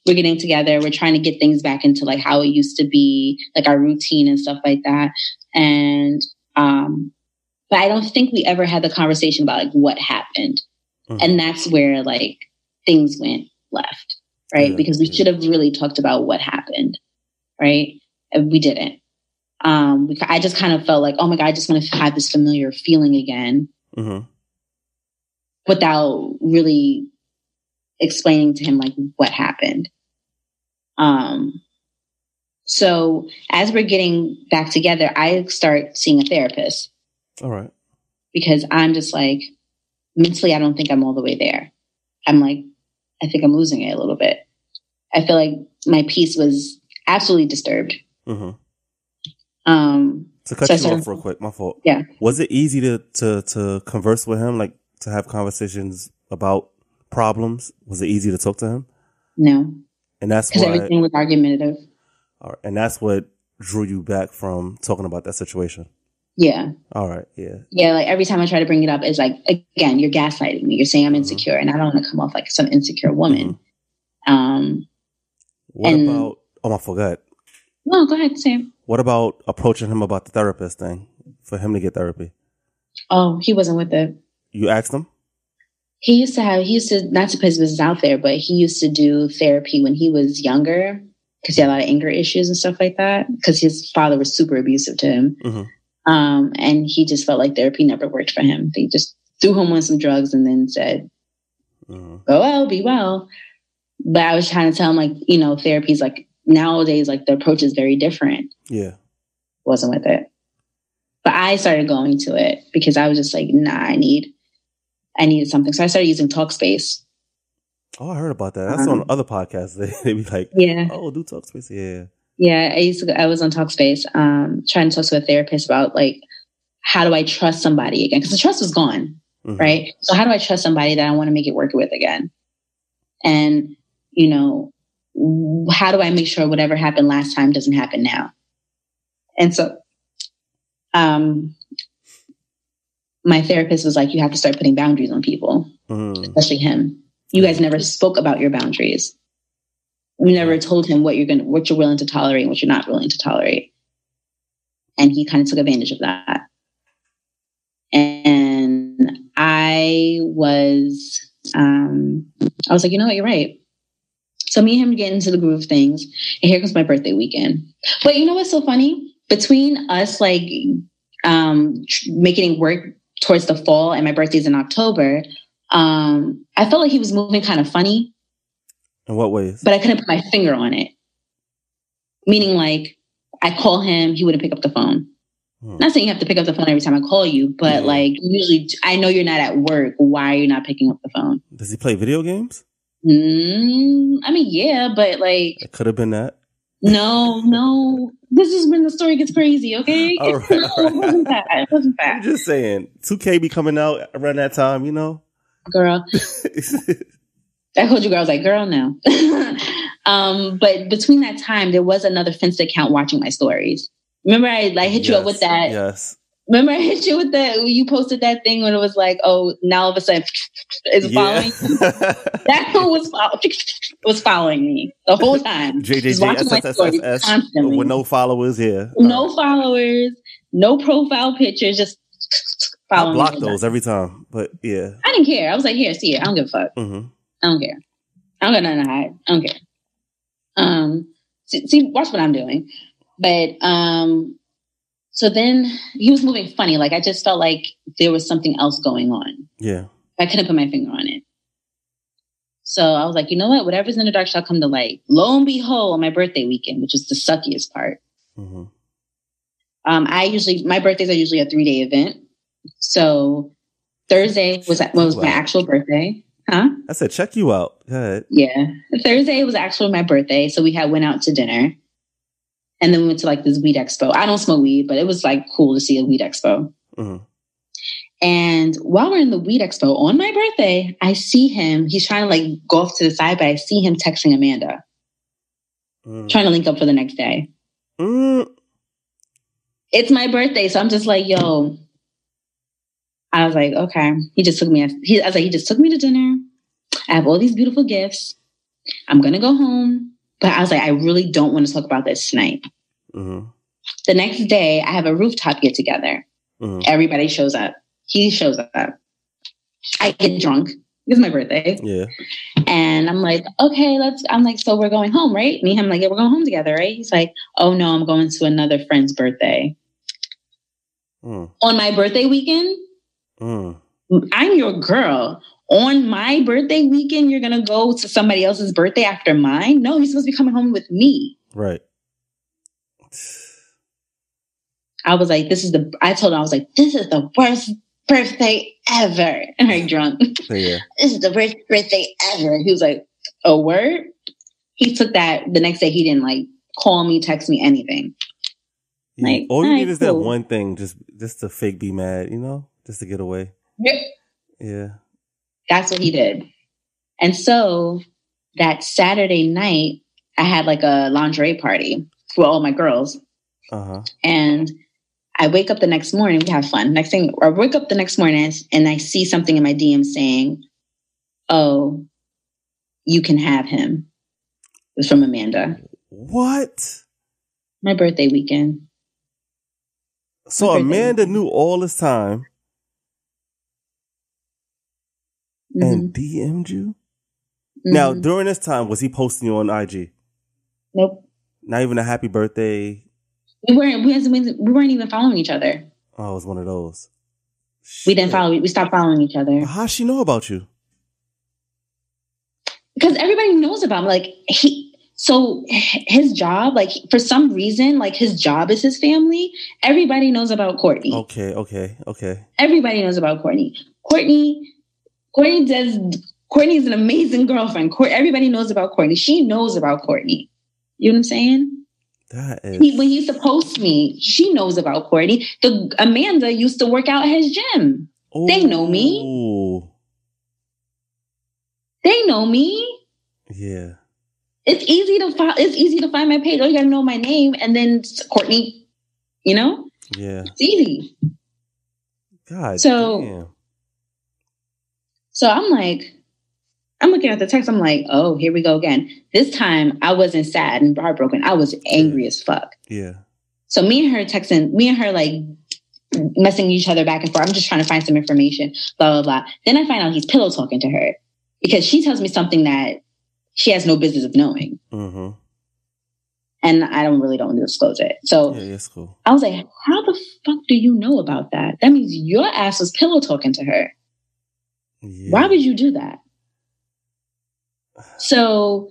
we're getting together. We're trying to get things back into, like, how it used to be, like, our routine and stuff like that. And, but I don't think we ever had the conversation about, like, what happened. Mm-hmm. And that's where, like, things went left. Right. Yeah, because we should have really talked about what happened. Right. And we didn't. I just kind of felt like, oh my God, I just want to have this familiar feeling again, mm-hmm. without really explaining to him, like, what happened. So as we're getting back together, I start seeing a therapist. All right. Because I'm just like, mentally, I don't think I'm all the way there. I'm like, I think I'm losing it a little bit. I feel like my peace was absolutely disturbed. Mm-hmm. To cut you off real quick, my fault. Yeah. Was it easy to converse with him, like to have conversations about problems? Was it easy to talk to him? No. And that's because everything was argumentative. All right. And that's what drew you back from talking about that situation. Yeah. All right. Yeah. Yeah. Like every time I try to bring it up, it's like, again, you're gaslighting me. You're saying I'm insecure, mm-hmm. and I don't want to come off like some insecure woman. Mm-hmm. I forgot. No, go ahead, Sam. What about approaching him about the therapist thing for him to get therapy? Oh, he wasn't with it. You asked him? He used to, not to put his business out there, but he used to do therapy when he was younger because he had a lot of anger issues and stuff like that because his father was super abusive to him. Mm-hmm. And he just felt like therapy never worked for him. They just threw him on some drugs and then said, go well, be well. But I was trying to tell him, like, you know, therapy's like nowadays, like the approach is very different. Yeah. Wasn't with it. But I started going to it because I was just like, nah, I needed something. So I started using Talkspace. Oh, I heard about that. That's on other podcasts. They be like, yeah. Oh, do Talkspace. Yeah. Yeah, I was on Talkspace, trying to talk to a therapist about, like, how do I trust somebody again? Because the trust was gone, mm-hmm. right? So how do I trust somebody that I want to make it work with again? And, you know, how do I make sure whatever happened last time doesn't happen now? And so my therapist was like, you have to start putting boundaries on people, especially him. You guys never spoke about your boundaries. We never told him what you're willing to tolerate and what you're not willing to tolerate. And he kind of took advantage of that. And I was like, you know what? You're right. So me and him get into the groove of things. And here comes my birthday weekend. But you know what's so funny? Between us, like, making work towards the fall, and my birthday's in October, I felt like he was moving kind of funny. In what ways? But I couldn't put my finger on it. Meaning, like, I call him, he wouldn't pick up the phone. Not saying you have to pick up the phone every time I call you, but, like, usually, I know you're not at work. Why are you not picking up the phone? Does he play video games? I mean, yeah, but, like... It could have been that. No. This is when the story gets crazy, okay? All right. It wasn't that. I'm just saying, 2K be coming out around that time, you know? Girl. I told you, girl, I was like, girl, no. But between that time, there was another fenced account watching my stories. Remember, I hit you up with that. Yes. Remember, I hit you with that. You posted that thing when it was like, oh, now all of a sudden it's following you. That one was following me the whole time. JJJ, with no followers here. No followers, no profile pictures, just following me. I blocked those every time, but yeah. I didn't care. I was like, here, see it. I don't give a fuck. Mm-hmm. I don't care. I don't got nothing to hide. I don't care. See, watch what I'm doing. But so then he was moving funny. Like I just felt like there was something else going on. Yeah. I couldn't put my finger on it. So I was like, you know what? Whatever's in the dark shall come to light. Lo and behold, on my birthday weekend, which is the suckiest part. Mm-hmm. My birthdays are usually a 3-day event. So Thursday was my actual birthday. Huh? I said, check you out. Good. Yeah. Thursday was actually my birthday. So we went out to dinner. And then we went to like this weed expo. I don't smoke weed, but it was like cool to see a weed expo. Mm-hmm. And while we're in the weed expo on my birthday, I see him. He's trying to like go off to the side, but I see him texting Amanda, trying to link up for the next day. It's my birthday, so I'm just like, yo. I was like, okay. He just took me. I was like, he just took me to dinner. I have all these beautiful gifts. I'm gonna go home, but I was like, I really don't want to talk about this tonight. Mm-hmm. The next day, I have a rooftop get together. Mm-hmm. Everybody shows up. He shows up. I get drunk. It's my birthday. Yeah. And I'm like, okay, I'm like, so we're going home, right? Me and him, like, yeah, we're going home together, right? He's like, oh no, I'm going to another friend's birthday. On my birthday weekend, I'm your girl. On my birthday weekend, you're going to go to somebody else's birthday after mine? No, you're supposed to be coming home with me. Right. I was like, I told him, I was like, this is the worst birthday ever. And I drunk. Yeah. This is the worst birthday ever. He was like, a word? He took that the next day. He didn't like call me, text me, anything. Yeah. Like, all you need is that one thing, just to fake be mad, you know, just to get away. Yep. Yeah. That's what he did. And so that Saturday night, I had like a lingerie party for all my girls. Uh-huh. And I wake up the next morning. We have fun. I wake up the next morning and I see something in my DM saying, oh, you can have him. It was from Amanda. What? My birthday weekend. So Amanda knew all this time and DM'd you? Mm-hmm. Now, during this time, was he posting you on IG? Nope. Not even a happy birthday? We weren't even following each other. Oh, it was one of those. Shit. We stopped following each other. Well, how'd she know about you? Because everybody knows about him. Like, his job, like, for some reason, like, his job is his family. Everybody knows about Courtney. Okay. Everybody knows about Courtney. Courtney's an amazing girlfriend. Everybody knows about Courtney. She knows about Courtney. You know what I'm saying? When he used to post me, she knows about Courtney. Amanda used to work out at his gym. Ooh. They know me. Yeah. It's easy to find my page. All you gotta know my name, and then Courtney. You know. Yeah. It's easy. God. So I'm like, I'm looking at the text. I'm like, oh, here we go again. This time I wasn't sad and heartbroken. I was angry as fuck. Yeah. So me and her like messing each other back and forth. I'm just trying to find some information, blah, blah, blah. Then I find out he's pillow talking to her because she tells me something that she has no business of knowing. Mm-hmm. And I don't want to disclose it. So yeah, that's cool. I was like, how the fuck do you know about that? That means your ass was pillow talking to her. Yeah. Why would you do that? So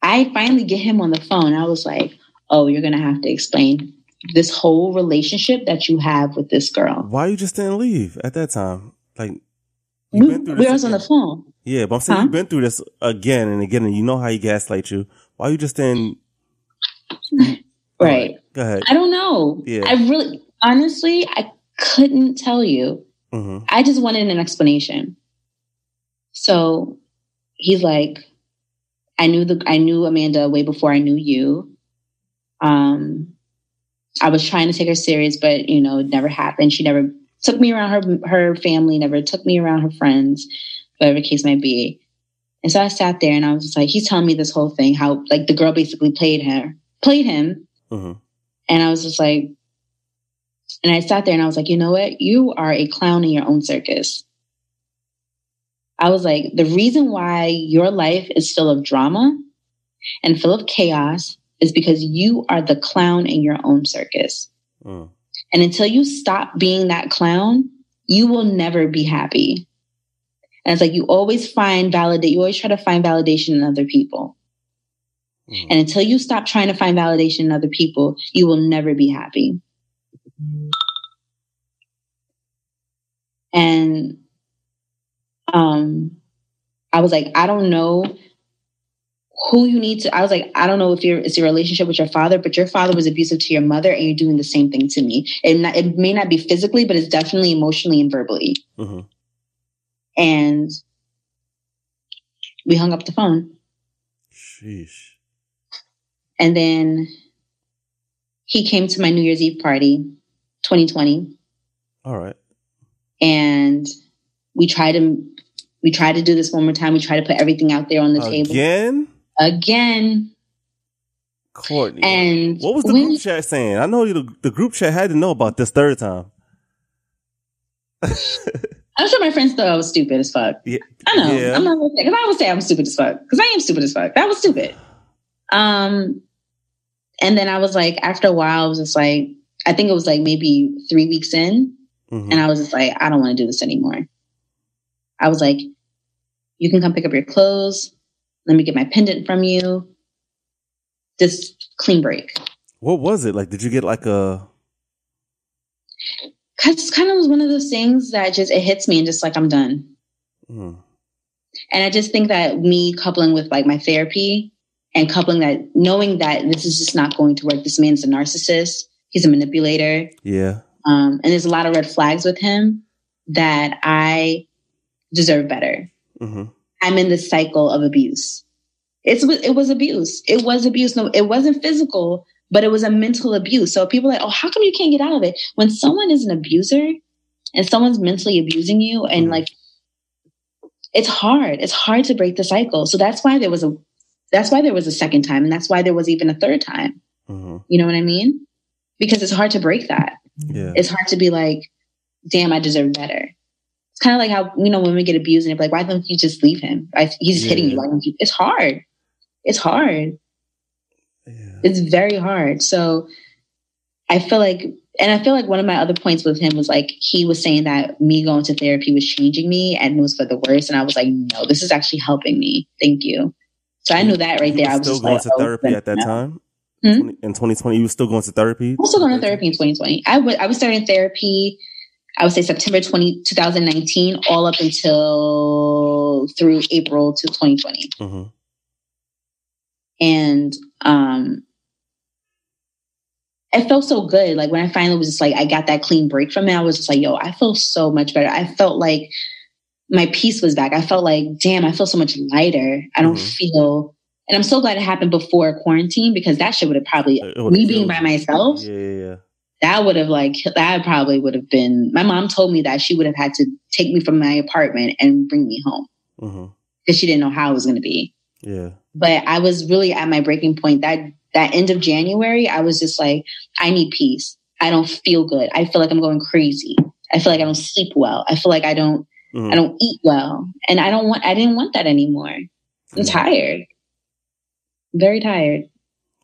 I finally get him on the phone. I was like, oh, you're going to have to explain this whole relationship that you have with this girl. Why you just didn't leave at that time? Like, we was on the phone. Yeah, but I'm saying you've been through this again and again, and you know how he gaslight you. Why you just didn't? Right. Go ahead. I don't know. Yeah. I couldn't tell you. Mm-hmm. I just wanted an explanation. So he's like, I knew Amanda way before I knew you. I was trying to take her serious, but you know, it never happened. She never took me around her family, never took me around her friends, whatever the case might be. And so I sat there and I was just like, he's telling me this whole thing, how like the girl basically played him. Mm-hmm. And I was just like, and I sat there and I was like, you know what? You are a clown in your own circus. I was like, the reason why your life is full of drama and full of chaos is because you are the clown in your own circus. Mm. And until you stop being that clown, you will never be happy. And it's like, you always try to find validation in other people. Mm. And until you stop trying to find validation in other people, you will never be happy. And I was like, I don't know who you need to. I was like, I don't know if it's your relationship with your father, but your father was abusive to your mother, and you're doing the same thing to me. It may not be physically, but it's definitely emotionally and verbally. Mm-hmm. And we hung up the phone. Sheesh. And then he came to my New Year's Eve party, 2020. All right. And we tried to do this one more time. We tried to put everything out there on the table. Again. Courtney. And what was the group chat saying? I know the group chat had to know about this third time. I'm sure my friends thought I was stupid as fuck. Yeah. I know. Yeah. I'm not going to say, because I would say I'm stupid as fuck. Because I am stupid as fuck. That was stupid. And then I was like, after a while, I was just like, I think it was like maybe 3 weeks in. Mm-hmm. And I was just like, I don't want to do this anymore. I was like, you can come pick up your clothes. Let me get my pendant from you. Just clean break. What was it? Like, did you get like a... It's kind of was one of those things that just, it hits me and just like, I'm done. Mm. And I just think that me coupling with like my therapy and coupling that, knowing that this is just not going to work. This man's a narcissist. He's a manipulator. Yeah. And there's a lot of red flags with him that I deserve better. Mm-hmm. I'm in this cycle of abuse. It was abuse. No, it wasn't physical, but it was a mental abuse. So people are like, oh, how come you can't get out of it? When someone is an abuser and someone's mentally abusing you, and mm-hmm. like, it's hard. It's hard to break the cycle. So that's why there was a second time, and that's why there was even a third time. Mm-hmm. You know what I mean? Because it's hard to break that. Yeah. It's hard to be like, damn, I deserve better. It's kind of like how, you know, when we get abused and they're like, why don't you just leave him? He's just hitting you. Why don't you? It's hard. It's hard. Yeah. It's very hard. So I feel like one of my other points with him was like, he was saying that me going to therapy was changing me and it was for the worse. And I was like, no, this is actually helping me. Thank you. So I knew that right there. I was still going to therapy at that time? Mm-hmm. In 2020, you were still going to therapy? I was still going to therapy in 2020. I was starting therapy, I would say September 2019, all up until through April to 2020. Mm-hmm. And it felt so good. Like when I finally was just like, I got that clean break from it, I was just like, yo, I feel so much better. I felt like my peace was back. I felt like, damn, I feel so much lighter. I don't mm-hmm. feel... And I'm so glad it happened before quarantine, because that shit would have probably, me being by myself, yeah. that probably would have been, my mom told me that she would have had to take me from my apartment and bring me home because mm-hmm. she didn't know how it was going to be. Yeah. But I was really at my breaking point that end of January. I was just like, I need peace. I don't feel good. I feel like I'm going crazy. I feel like I don't sleep well. I feel like I don't eat well. And I didn't want that anymore. I'm tired. Very tired.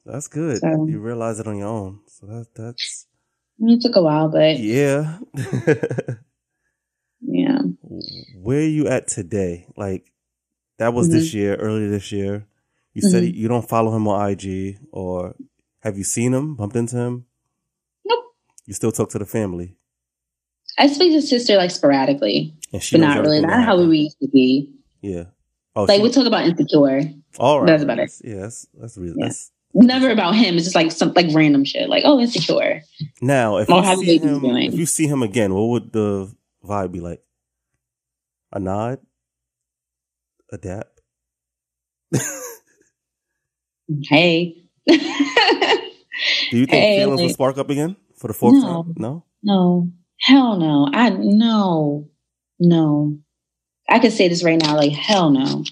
That's good. So, you realize it on your own. So that's. It took a while, but yeah, yeah. Where are you at today? Like that was mm-hmm. this year, earlier this year. You mm-hmm. said you don't follow him on IG, or have you seen him? Bumped into him? Nope. You still talk to the family? I speak to his sister like sporadically, and she but not really. Not how we used to be. Yeah. Oh, like we talk about Insecure. All right. That's about it. Yeah, that's real. Yeah. That's never about him. It's just like some like random shit. Like, oh, Insecure. Now, if you see him again, what would the vibe be like? A nod? A dap? Hey. Do you think feelings will spark up again for the fourth time? No. No. Hell no. No. I could say this right now, like, hell no.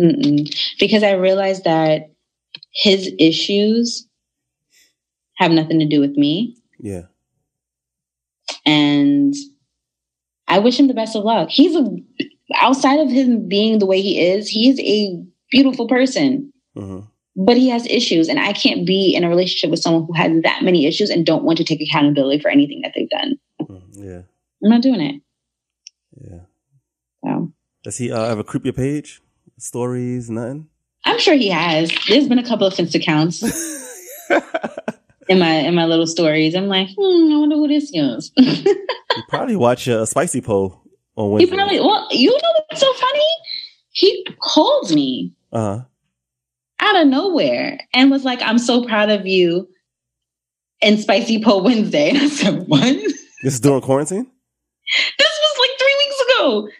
Mm-mm. Because I realized that his issues have nothing to do with me. Yeah. And I wish him the best of luck. Outside of him being the way he is, he is a beautiful person. Mm-hmm. But he has issues, and I can't be in a relationship with someone who has that many issues and don't want to take accountability for anything that they've done. Yeah. I'm not doing it. Yeah. So. Does he ever creep your page? Stories, nothing? I'm sure he has. There's been a couple of Finsta accounts in my little stories. I'm like, I wonder who this is. You probably watch Spicy Pole on Wednesday. He probably, well, you know what's so funny? He calls me. Uh huh. out of nowhere and was like, I'm so proud of you. And Spicy Pole Wednesday. And I said, what? This is during quarantine? This was like 3 weeks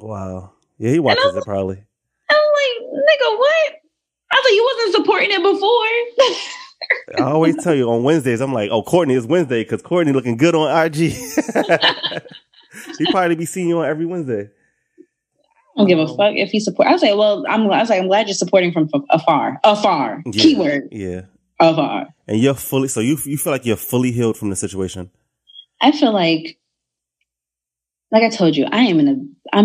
ago. Wow. Yeah, he watches it probably. I'm like, nigga, what? I was like, you wasn't supporting it before. I always tell you on Wednesdays, I'm like, oh, Courtney, it's Wednesday because Courtney looking good on IG. He probably be seeing you on every Wednesday. I don't give a fuck if he supports. I say, well, I'm glad you're supporting from afar. Afar. Yeah. Keyword. Yeah. Afar. And you're fully, so you feel like you're fully healed from the situation? I feel like I told you, my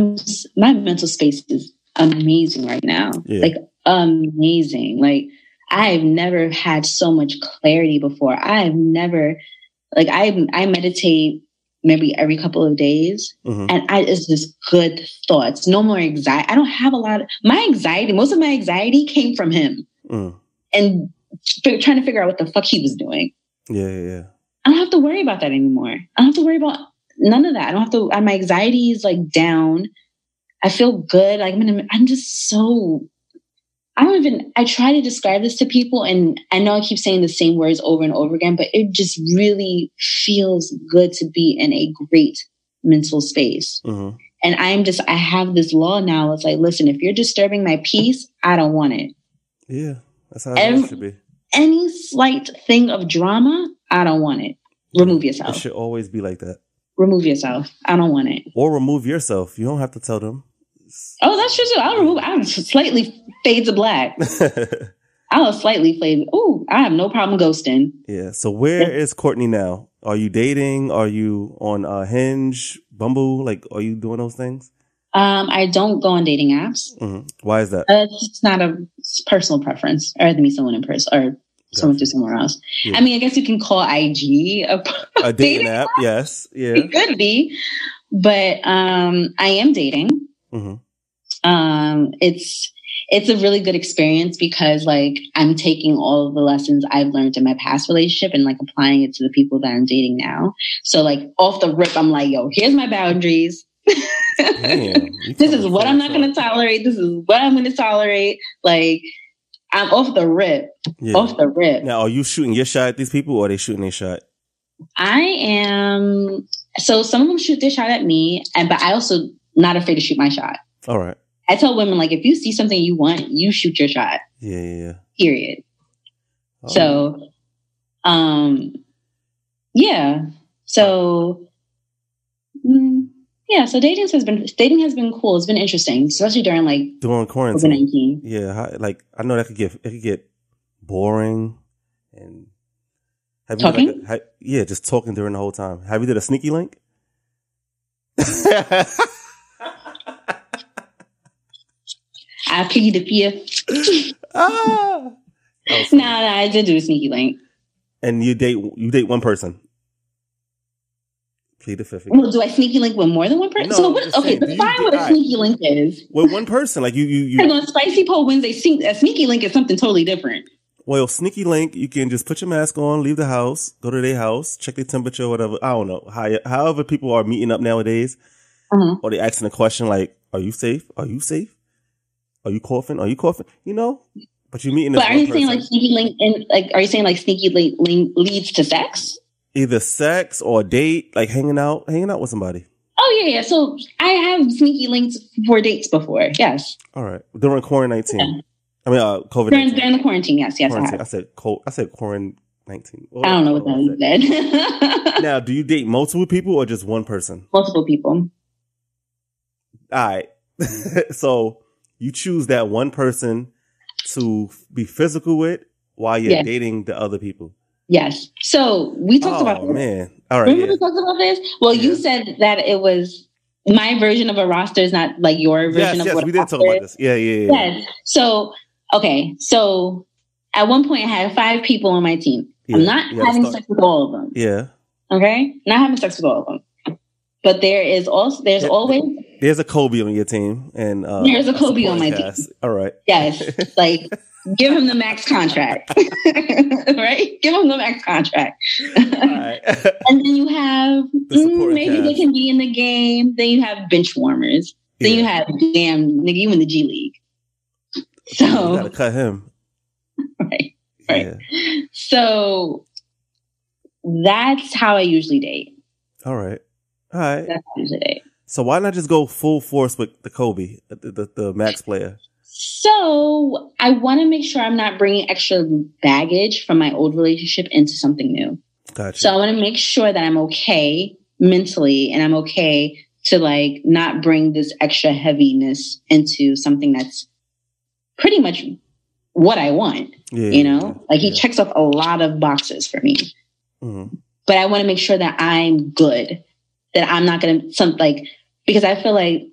mental space is amazing right now. Yeah. Like amazing. Like I've never had so much clarity before. I've never, like I meditate maybe every couple of days. Mm-hmm. And it's just good thoughts. No more anxiety. I don't have a lot of my anxiety. Most of my anxiety came from him and trying to figure out what the fuck he was doing. Yeah, yeah, yeah. I don't have to worry about that anymore. I don't have to worry about none of that. I don't have to, my anxiety is like down. I feel good. Like I'm just so, I try to describe this to people, and I know I keep saying the same words over and over again, but it just really feels good to be in a great mental space. Mm-hmm. And I have this law now. It's like, listen, if you're disturbing my peace, I don't want it. Yeah. That's how it should be. Any slight thing of drama, I don't want it. Remove yourself. It should always be like that. Remove yourself. I don't want it. Or remove yourself. You don't have to tell them. Oh, that's true too. I'll slightly fade to black. I'll slightly fade. Ooh, I have no problem ghosting. Yeah. So where is Courtney now? Are you dating? Are you on Hinge, Bumble? Like, are you doing those things? I don't go on dating apps. Mm-hmm. Why is that? It's not a personal preference. I'd rather meet someone in person or someone through somewhere else. Yeah. I mean, I guess you can call IG a dating app. Yes. Yeah. It could be. But I am dating. Mm-hmm. It's a really good experience because like I'm taking all of the lessons I've learned in my past relationship and like applying it to the people that I'm dating now. So like off the rip, I'm like, yo, here's my boundaries. Damn, this is what I'm not going to tolerate. This is what I'm going to tolerate. Like I'm off the rip. Yeah. Off the rip. Now, are you shooting your shot at these people or are they shooting their shot? I am. So some of them shoot their shot at me, but I also not afraid to shoot my shot. All right. I tell women, like, if you see something you want, you shoot your shot. Yeah, yeah, yeah. Period. All so, right. Yeah. So, yeah, so dating has been cool. It's been interesting, especially during quarantine. Yeah, like I know that could get boring and talking. Yeah, just talking during the whole time. Have you did a sneaky link? I plead the fifth. No, I did do a sneaky link. And you date one person. Plead the fifth. Well, do I sneaky link with more than one person? No, so what, okay, define what a sneaky link is. With one person, like you. Because on Spicy Pole Wednesday, a sneaky link is something totally different. Well, sneaky link, you can just put your mask on, leave the house, go to their house, check their temperature, whatever. I don't know. However, people are meeting up nowadays, or they're asking a question like, "Are you safe? Are you safe? Are you coughing? Are you coughing?" You know. But you meeting. But are you saying like sneaky link? And like, are you saying like sneaky link leads to sex? Either sex or a date, like hanging out with somebody. Oh, yeah, yeah. So I have sneaky links for dates before, yes. All right. During COVID-19. Yeah. I mean, COVID-19. During the quarantine, yes, quarantine. I have. I said COVID-19. Oh, I don't know what that said. Now, do you date multiple people or just one person? Multiple people. All right. So you choose that one person to be physical with while you're dating the other people. Yes. So we talked about this. Oh, man. All right. Remember we talked about this? Well, you said that it was my version of a roster is not like your version of what a roster is. Yes, we did talk about this. Yeah. Yes. So, okay. So at one point I had 5 people on my team. Yeah. I'm not having sex with all of them. Yeah. Okay? Not having sex with all of them. But there's always... There's a Kobe on your team. And there's a Kobe on my team. All right. Yes. Like... Give him the max contract, right? Give him the max contract. Right. And then you have, they can be in the game. Then you have bench warmers. Then you have, damn, nigga, you in the G League. So you got to cut him. Right. Yeah. So that's how I usually date. All right. That's how I usually date. So why not just go full force with the Kobe, the Max player? So I want to make sure I'm not bringing extra baggage from my old relationship into something new. Gotcha. So I want to make sure that I'm okay mentally and I'm okay to like not bring this extra heaviness into something that's pretty much what I want. Yeah, you know, he checks off a lot of boxes for me, mm-hmm. but I want to make sure that I'm good, that I'm not going to because I feel like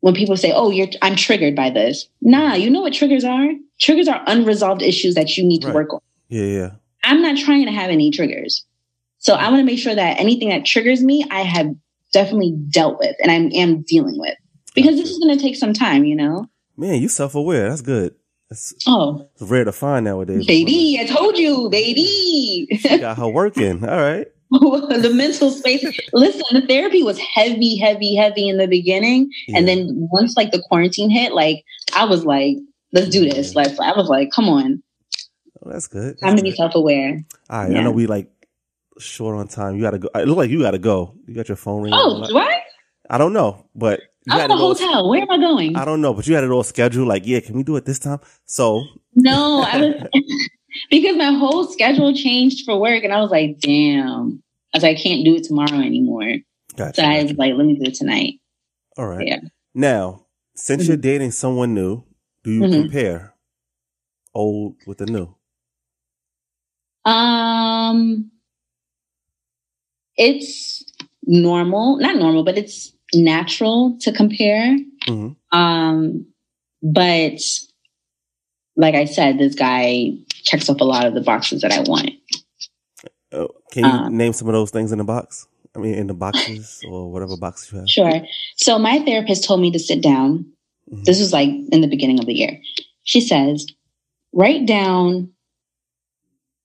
when people say, oh, I'm triggered by this. Nah, you know what triggers are? Triggers are unresolved issues that you need to work on. Yeah. I'm not trying to have any triggers. So I want to make sure that anything that triggers me, I have definitely dealt with and I am dealing with, because this is going to take some time, you know? Man, you self-aware. That's good. It's rare to find nowadays. Baby, I told you, baby. She got her working. All right. The mental space. Listen, the therapy was heavy, heavy, heavy in the beginning. Yeah. And then once the quarantine hit, I was like, let's do this. I was like, come on. Oh, that's good. Time to be self-aware. All right. Yeah. I know we short on time. You got to go. It look like you got to go. You got your phone ringing. Oh, do I? I don't know, but. I'm at a hotel. Where am I going? I don't know, but you had it all scheduled. Can we do it this time? So. No, I was. Because my whole schedule changed for work, and I was like, damn. I can't do it tomorrow anymore. Gotcha, so I was like, let me do it tonight. All right. Yeah. Now, since you're dating someone new, do you compare old with the new? It's normal. Not normal, but it's natural to compare. Mm-hmm. But like I said, this guy checks off a lot of the boxes that I want. Can you name some of those things in the box? I mean, in the boxes or whatever box you have. Sure. So my therapist told me to sit down. Mm-hmm. This was in the beginning of the year. She says, write down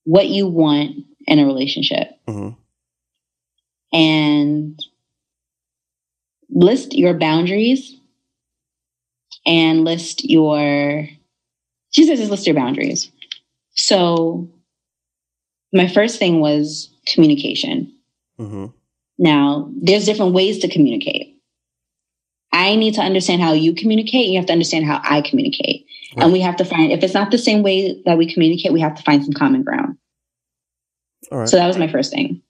what you want in a relationship. Mm-hmm. And list your boundaries and list your boundaries. So my first thing was communication. Mm-hmm. Now, there's different ways to communicate. I need to understand how you communicate. You have to understand how I communicate. Right. And we have to find, if it's not the same way that we communicate, we have to find some common ground. All right. So that was my first thing.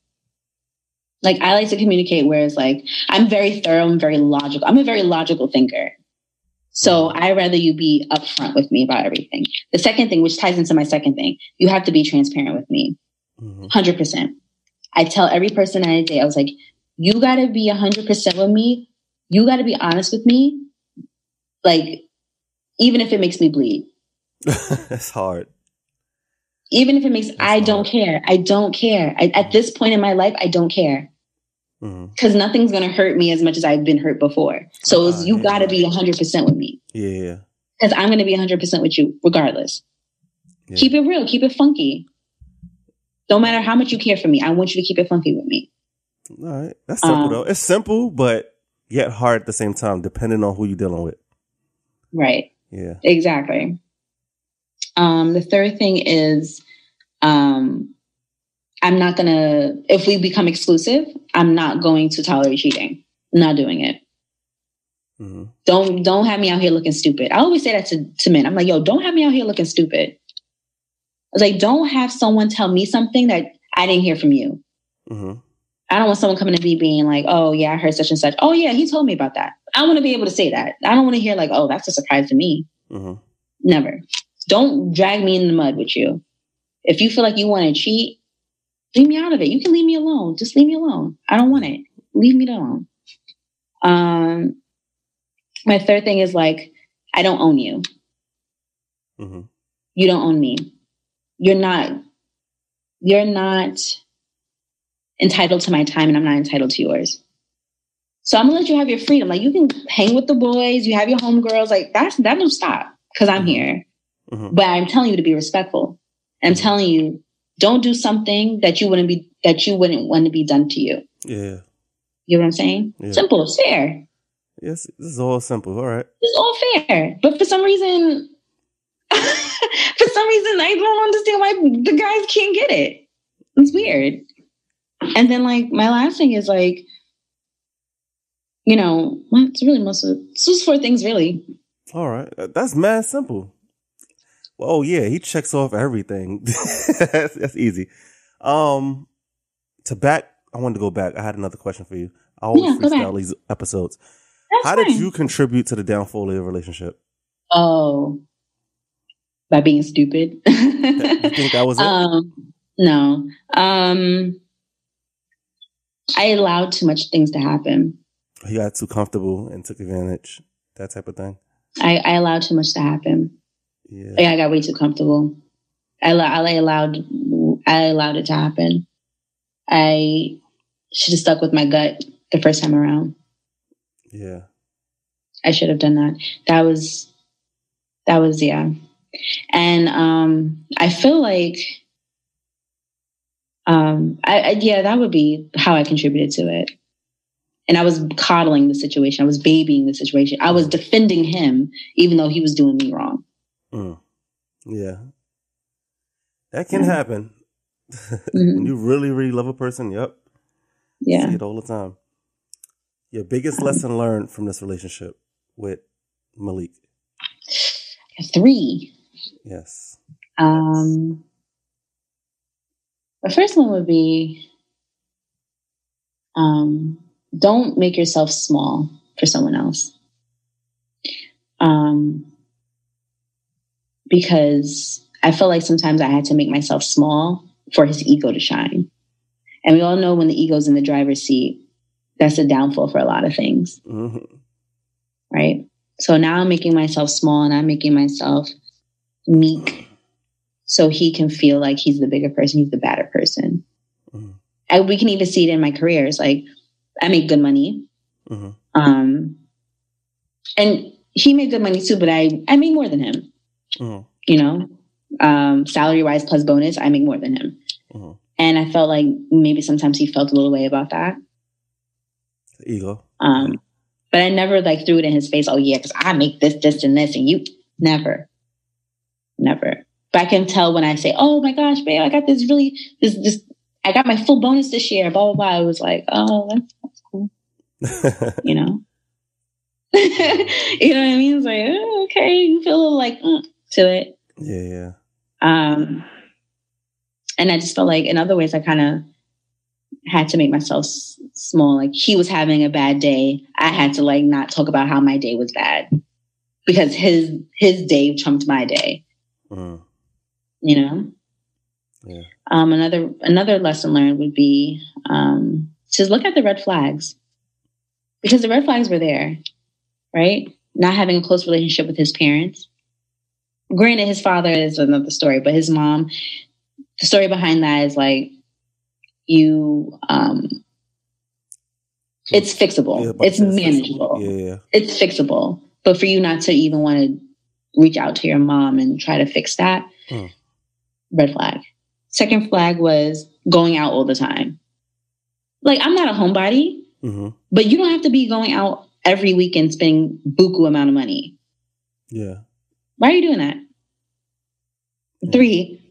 I like to communicate, whereas I'm very thorough and very logical. I'm a very logical thinker. So I'd rather you be upfront with me about everything. The second thing, which ties into my second thing, you have to be transparent with me. Mm-hmm. 100%. I tell every person I date, I was like, you got to be 100% with me. You got to be honest with me. Even if it makes me bleed. That's hard. Even if it makes, I don't care. At this point in my life, I don't care. Because nothing's going to hurt me as much as I've been hurt before. So you got to be 100% with me. Yeah. Because I'm going to be 100% with you regardless. Yeah. Keep it real. Keep it funky. No matter how much you care for me, I want you to keep it funky with me. All right. That's simple, though. It's simple, but yet hard at the same time, depending on who you're dealing with. Right. Yeah. Exactly. The third thing is, I'm not going to, if we become exclusive, I'm not going to tolerate cheating. I'm not doing it. Mm-hmm. Don't have me out here looking stupid. I always say that to men. I'm like, yo, don't have me out here looking stupid. I was like, don't have someone tell me something that I didn't hear from you. Mm-hmm. I don't want someone coming to me being like, oh yeah, I heard such and such. Oh yeah, he told me about that. I want to be able to say that. I don't want to hear oh, that's a surprise to me. Mm-hmm. Never. Don't drag me in the mud with you. If you feel like you want to cheat, leave me out of it. You can leave me alone. Just leave me alone. I don't want it. Leave me alone. My third thing is I don't own you. Mm-hmm. You don't own me. You're not entitled to my time, and I'm not entitled to yours. So I'm gonna let you have your freedom. You can hang with the boys. You have your homegirls. That don't stop because I'm here. Mm-hmm. But I'm telling you to be respectful. I'm telling you. Don't do something that you wouldn't want to be done to you. Yeah. You know what I'm saying? Yeah. Simple. It's fair. Yes. This is all simple. All right. It's all fair. But for some reason, For some reason, I don't understand why the guys can't get it. It's weird. And then, like, my last thing is, like, you know, it's really most of it's just four things, really. All right. That's mad simple. Oh, yeah. He checks off everything. That's easy. I wanted to go back. I had another question for you. I always freestyle these episodes. That's How did you contribute to the downfall of your relationship? Oh, by being stupid. You think that was it? No. I allowed too much things to happen. You got too comfortable and took advantage. That type of thing. I allowed too much to happen. Yeah. I got way too comfortable. I allowed it to happen. I should have stuck with my gut the first time around. Yeah. I should have done that. That was yeah. And I feel like that would be how I contributed to it. And I was coddling the situation. I was babying the situation. I was defending him even though he was doing me wrong. Mm. Yeah. That can happen. Mm-hmm. When you really, really love a person, yep. Yeah. I see it all the time. Your biggest lesson learned from this relationship with Malik? 3. Yes. The first one would be don't make yourself small for someone else. Because I feel like sometimes I had to make myself small for his ego to shine. And we all know when the ego's in the driver's seat, that's a downfall for a lot of things. Mm-hmm. Right? So now I'm making myself small and I'm making myself meek so he can feel like he's the bigger person, he's the badder person. Mm-hmm. We can even see it in my careers. Like, I make good money. Mm-hmm. And he made good money too, but I made more than him. Mm-hmm. You know? Salary-wise plus bonus, I make more than him. Mm-hmm. And I felt like maybe sometimes he felt a little way about that. Ego. But I never like threw it in his face. Oh yeah, because I make this, this, and this, and you never. But I can tell when I say, "Oh my gosh, babe, I got this really this. I got my full bonus this year." Blah blah blah. I was like, "Oh, that's cool," you know. You know what I mean? It's like, oh, okay, you feel a little like to it. Yeah, yeah. And I just felt like in other ways, I kind of had to make myself small. Like, he was having a bad day, I had to like not talk about how my day was bad because his day trumped my day. Mm. You know? Yeah. Another lesson learned would be to look at the red flags, because the red flags were there, right? Not having a close relationship with his parents. Granted, his father is another story, but his mom, the story behind that is like, it's fixable. Yeah, it's manageable. Fixable. Yeah. It's fixable. But for you not to even want to reach out to your mom and try to fix that, red flag. Second flag was going out all the time. Like, I'm not a homebody, mm-hmm. but you don't have to be going out every weekend spending buku amount of money. Yeah. Why are you doing that? Mm. 3,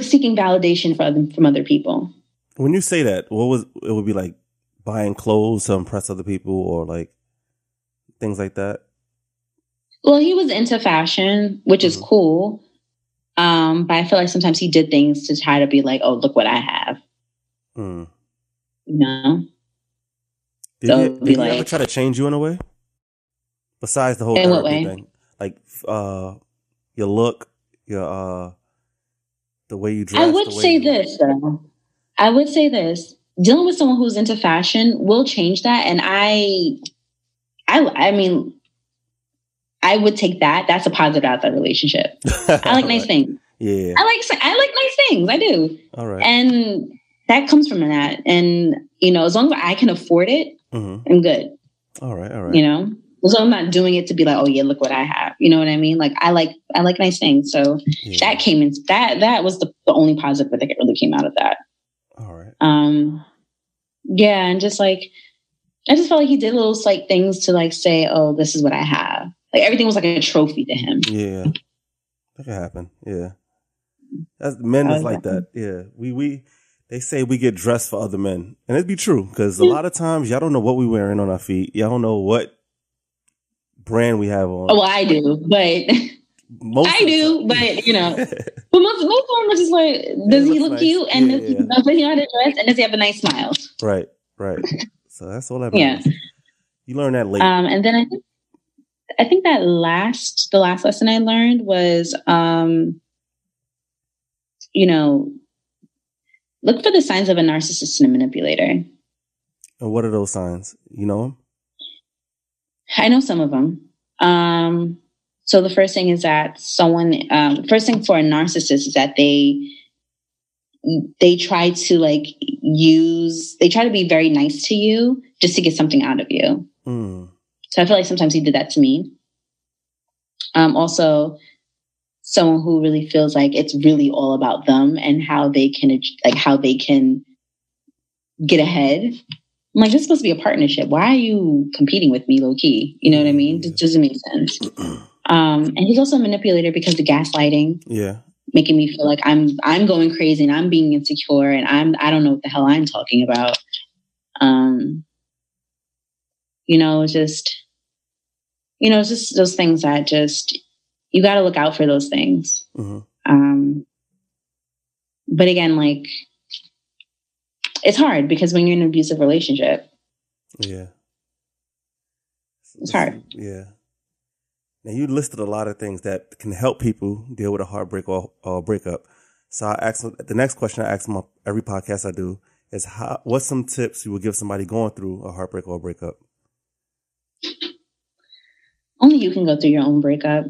seeking validation from other people. When you say that, it would be like buying clothes to impress other people or like things like that? Well, he was into fashion, which is cool. But I feel like sometimes he did things to try to be like, oh, look what I have. Mm. You know? Did he ever try to change you in a way? Besides the whole therapy thing. Like your look, your the way you dress. I would say this. Dealing with someone who's into fashion will change that. And I mean, I would take that. That's a positive out of that relationship. I like nice things. Yeah. I like nice things. I do. All right. And that comes from that. And, you know, as long as I can afford it, mm-hmm. I'm good. All right. You know? So I'm not doing it to be like, oh yeah, look what I have. You know what I mean? Like, I like nice things. So that came in. That was the only positive that really came out of that. All right. Yeah, and just like, I just felt like he did little slight things to like say, oh, this is what I have. Like, everything was like a trophy to him. Yeah. That could happen. Yeah. That's, men is like that. Yeah. They say we get dressed for other men. And it'd be true because a lot of times y'all don't know what we're wearing on our feet. Y'all don't know what brand we have on. Oh, well, I do, but... But most of them are just like, does he look nice. Cute? And does he know how to dress? And does he have a nice smile? Right. So that's all that matters. Yeah. You learn that later. And then I think that the last lesson I learned was, look for the signs of a narcissist and a manipulator. And what are those signs? You know them? I know some of them. So the first thing is that first thing for a narcissist is that they try to they try to be very nice to you just to get something out of you. Mm. So I feel like sometimes he did that to me. Also, someone who really feels like it's really all about them and how they can get ahead. I'm like, this is supposed to be a partnership. Why are you competing with me low key? You know what I mean? Yeah. It doesn't make sense. And he's also a manipulator because the gaslighting, making me feel like I'm going crazy and I'm being insecure and I don't know what the hell I'm talking about. It's just those things that you got to look out for those things. Mm-hmm. But again, it's hard because when you're in an abusive relationship, it's hard. Yeah. Now, you listed a lot of things that can help people deal with a heartbreak or breakup. So the next question I ask on every podcast I do is, what's some tips you would give somebody going through a heartbreak or a breakup? Only you can go through your own breakup.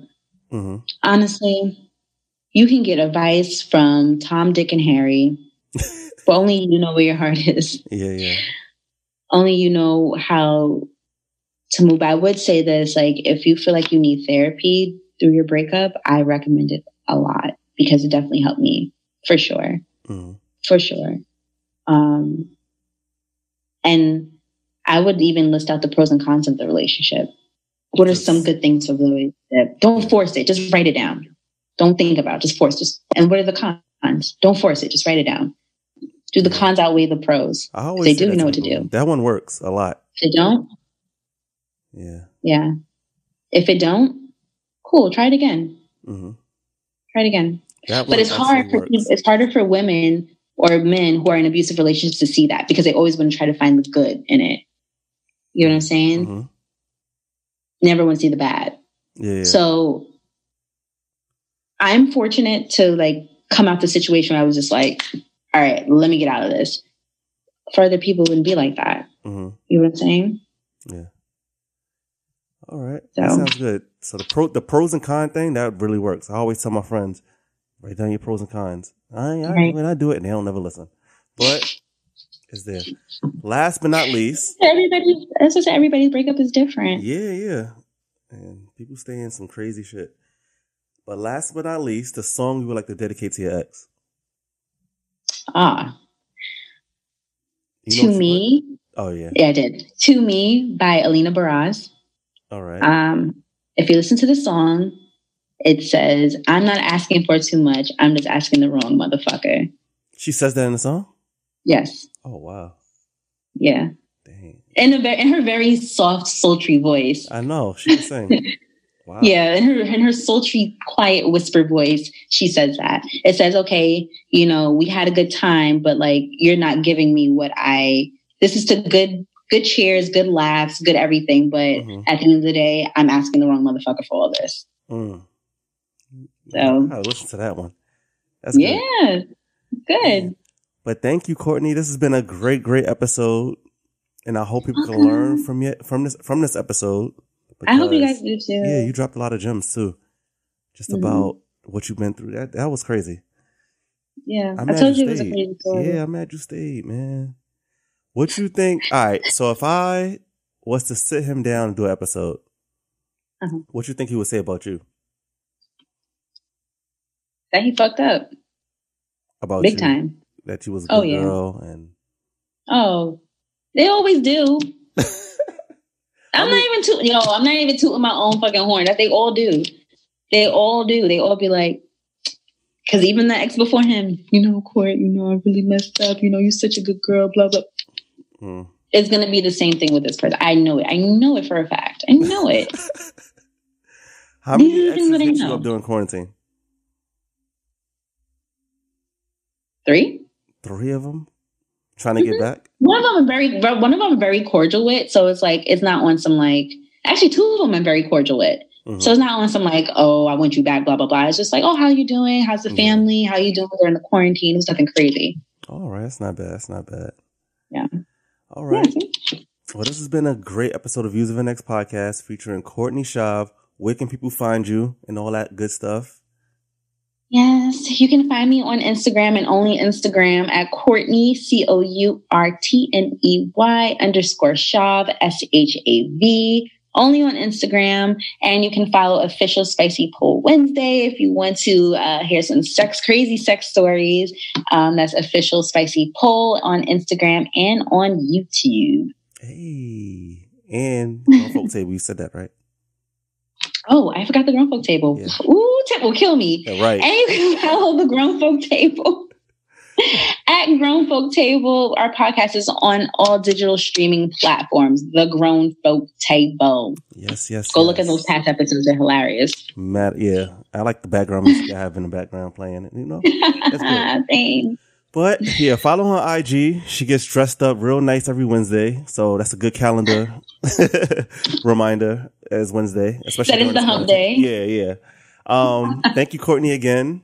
Mm-hmm. Honestly, you can get advice from Tom, Dick, and Harry. But only you know where your heart is. Yeah. Only you know how... to move. I would say this, if you feel like you need therapy through your breakup, I recommend it a lot because it definitely helped me for sure. Mm-hmm. For sure. And I would even list out the pros and cons of the relationship. What are some good things for the relationship? Don't force it. Just write it down. Don't think about it. Just force it. And what are the cons? Don't force it. Just write it down. Do the cons outweigh the pros? I always say that, you know what to do. That one works a lot. If they don't, Yeah. If it don't, cool. Try it again. Mm-hmm. Try it again. But it's hard. It's harder for women or men who are in abusive relationships to see that because they always want to try to find the good in it. You know what I'm saying? Mm-hmm. Never want to see the bad. Yeah. So I'm fortunate to come out the situation where I was just like, all right, let me get out of this. For other people, it wouldn't be like that. Mm-hmm. You know what I'm saying? Yeah. All right. So. That sounds good. So the pros and cons thing, that really works. I always tell my friends, write down your pros and cons. I do it and they don't never listen. But it's there. Last but not least. Everybody's breakup is different. Yeah. And people stay in some crazy shit. But last but not least, the song you would like to dedicate to your ex. To Me. Oh, yeah. Yeah, I did. To Me by Alina Baraz. All right. If you listen to the song, it says, I'm not asking for too much. I'm just asking the wrong motherfucker. She says that in the song? Yes. Oh, wow. Yeah. Dang. In her very soft, sultry voice. I know. She can sing. Wow. Yeah. In her sultry, quiet whisper voice, she says that. It says, okay, we had a good time, but you're not giving me what this is the good cheers, good laughs, good everything. But at the end of the day, I'm asking the wrong motherfucker for all this. Mm. So I'll listen to that one. That's good. Yeah. But thank you, Courtney. This has been a great, great episode. And I hope people can learn from this episode. Because, I hope you guys do too. Yeah, you dropped a lot of gems too. Just about what you've been through. That was crazy. Yeah. I told you it was a crazy story. Yeah, I'm mad you stayed, man. What you think? All right. So if I was to sit him down and do an episode, what you think he would say about you? That he fucked up. About big you, time. That you was a good girl and. Oh, they always do. I'm not even tooting my own fucking horn. That they all do. They all do. They all be like, because even the ex before him, you know, Court, you know, I really messed up. You know, you're such a good girl, blah, blah. Mm. It's going to be the same thing with this person. I know it. I know it for a fact. I know it. How many exes did you up during quarantine? Three. Three of them? Trying to get back? One of them I'm very cordial with. So it's like, it's not on some like, actually two of them I'm very cordial with. Mm-hmm. So it's not on some like, oh, I want you back, blah, blah, blah. It's just like, oh, how you doing? How's the family? How you doing during the quarantine? It's nothing crazy. All right. That's not bad. That's not bad. Yeah. All right. Yeah, well, this has been a great episode of Views of the Next podcast featuring Courtney Shaw. Where can people find you and all that good stuff? Yes, you can find me on Instagram and only Instagram at Courtney, Courtney_Shav. Only on Instagram. And you can follow official Spicy Pole Wednesday if you want to hear some crazy sex stories. That's official Spicy Pole on Instagram and on YouTube. Hey, and Grown Folk Table. You said that, right? Oh, I forgot the Grown Folk Table. Yeah. Ooh, Temp will kill me. Yeah, right. And you can follow the Grown Folk Table at Grown Folk Table. Our podcast is on all digital streaming platforms. The Grown Folk Table. Yes, yes. Go look at those past episodes; they're hilarious. Matt, yeah, I like the background music I have in the background playing it. You know, that's good. Thanks. But yeah, follow her on IG. She gets dressed up real nice every Wednesday, so that's a good calendar reminder as Wednesday, especially that is the hump day. Yeah, yeah. Thank you, Courtney, again,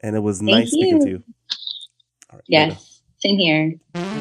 and it was nice speaking to you. All right, yes, later. Same here.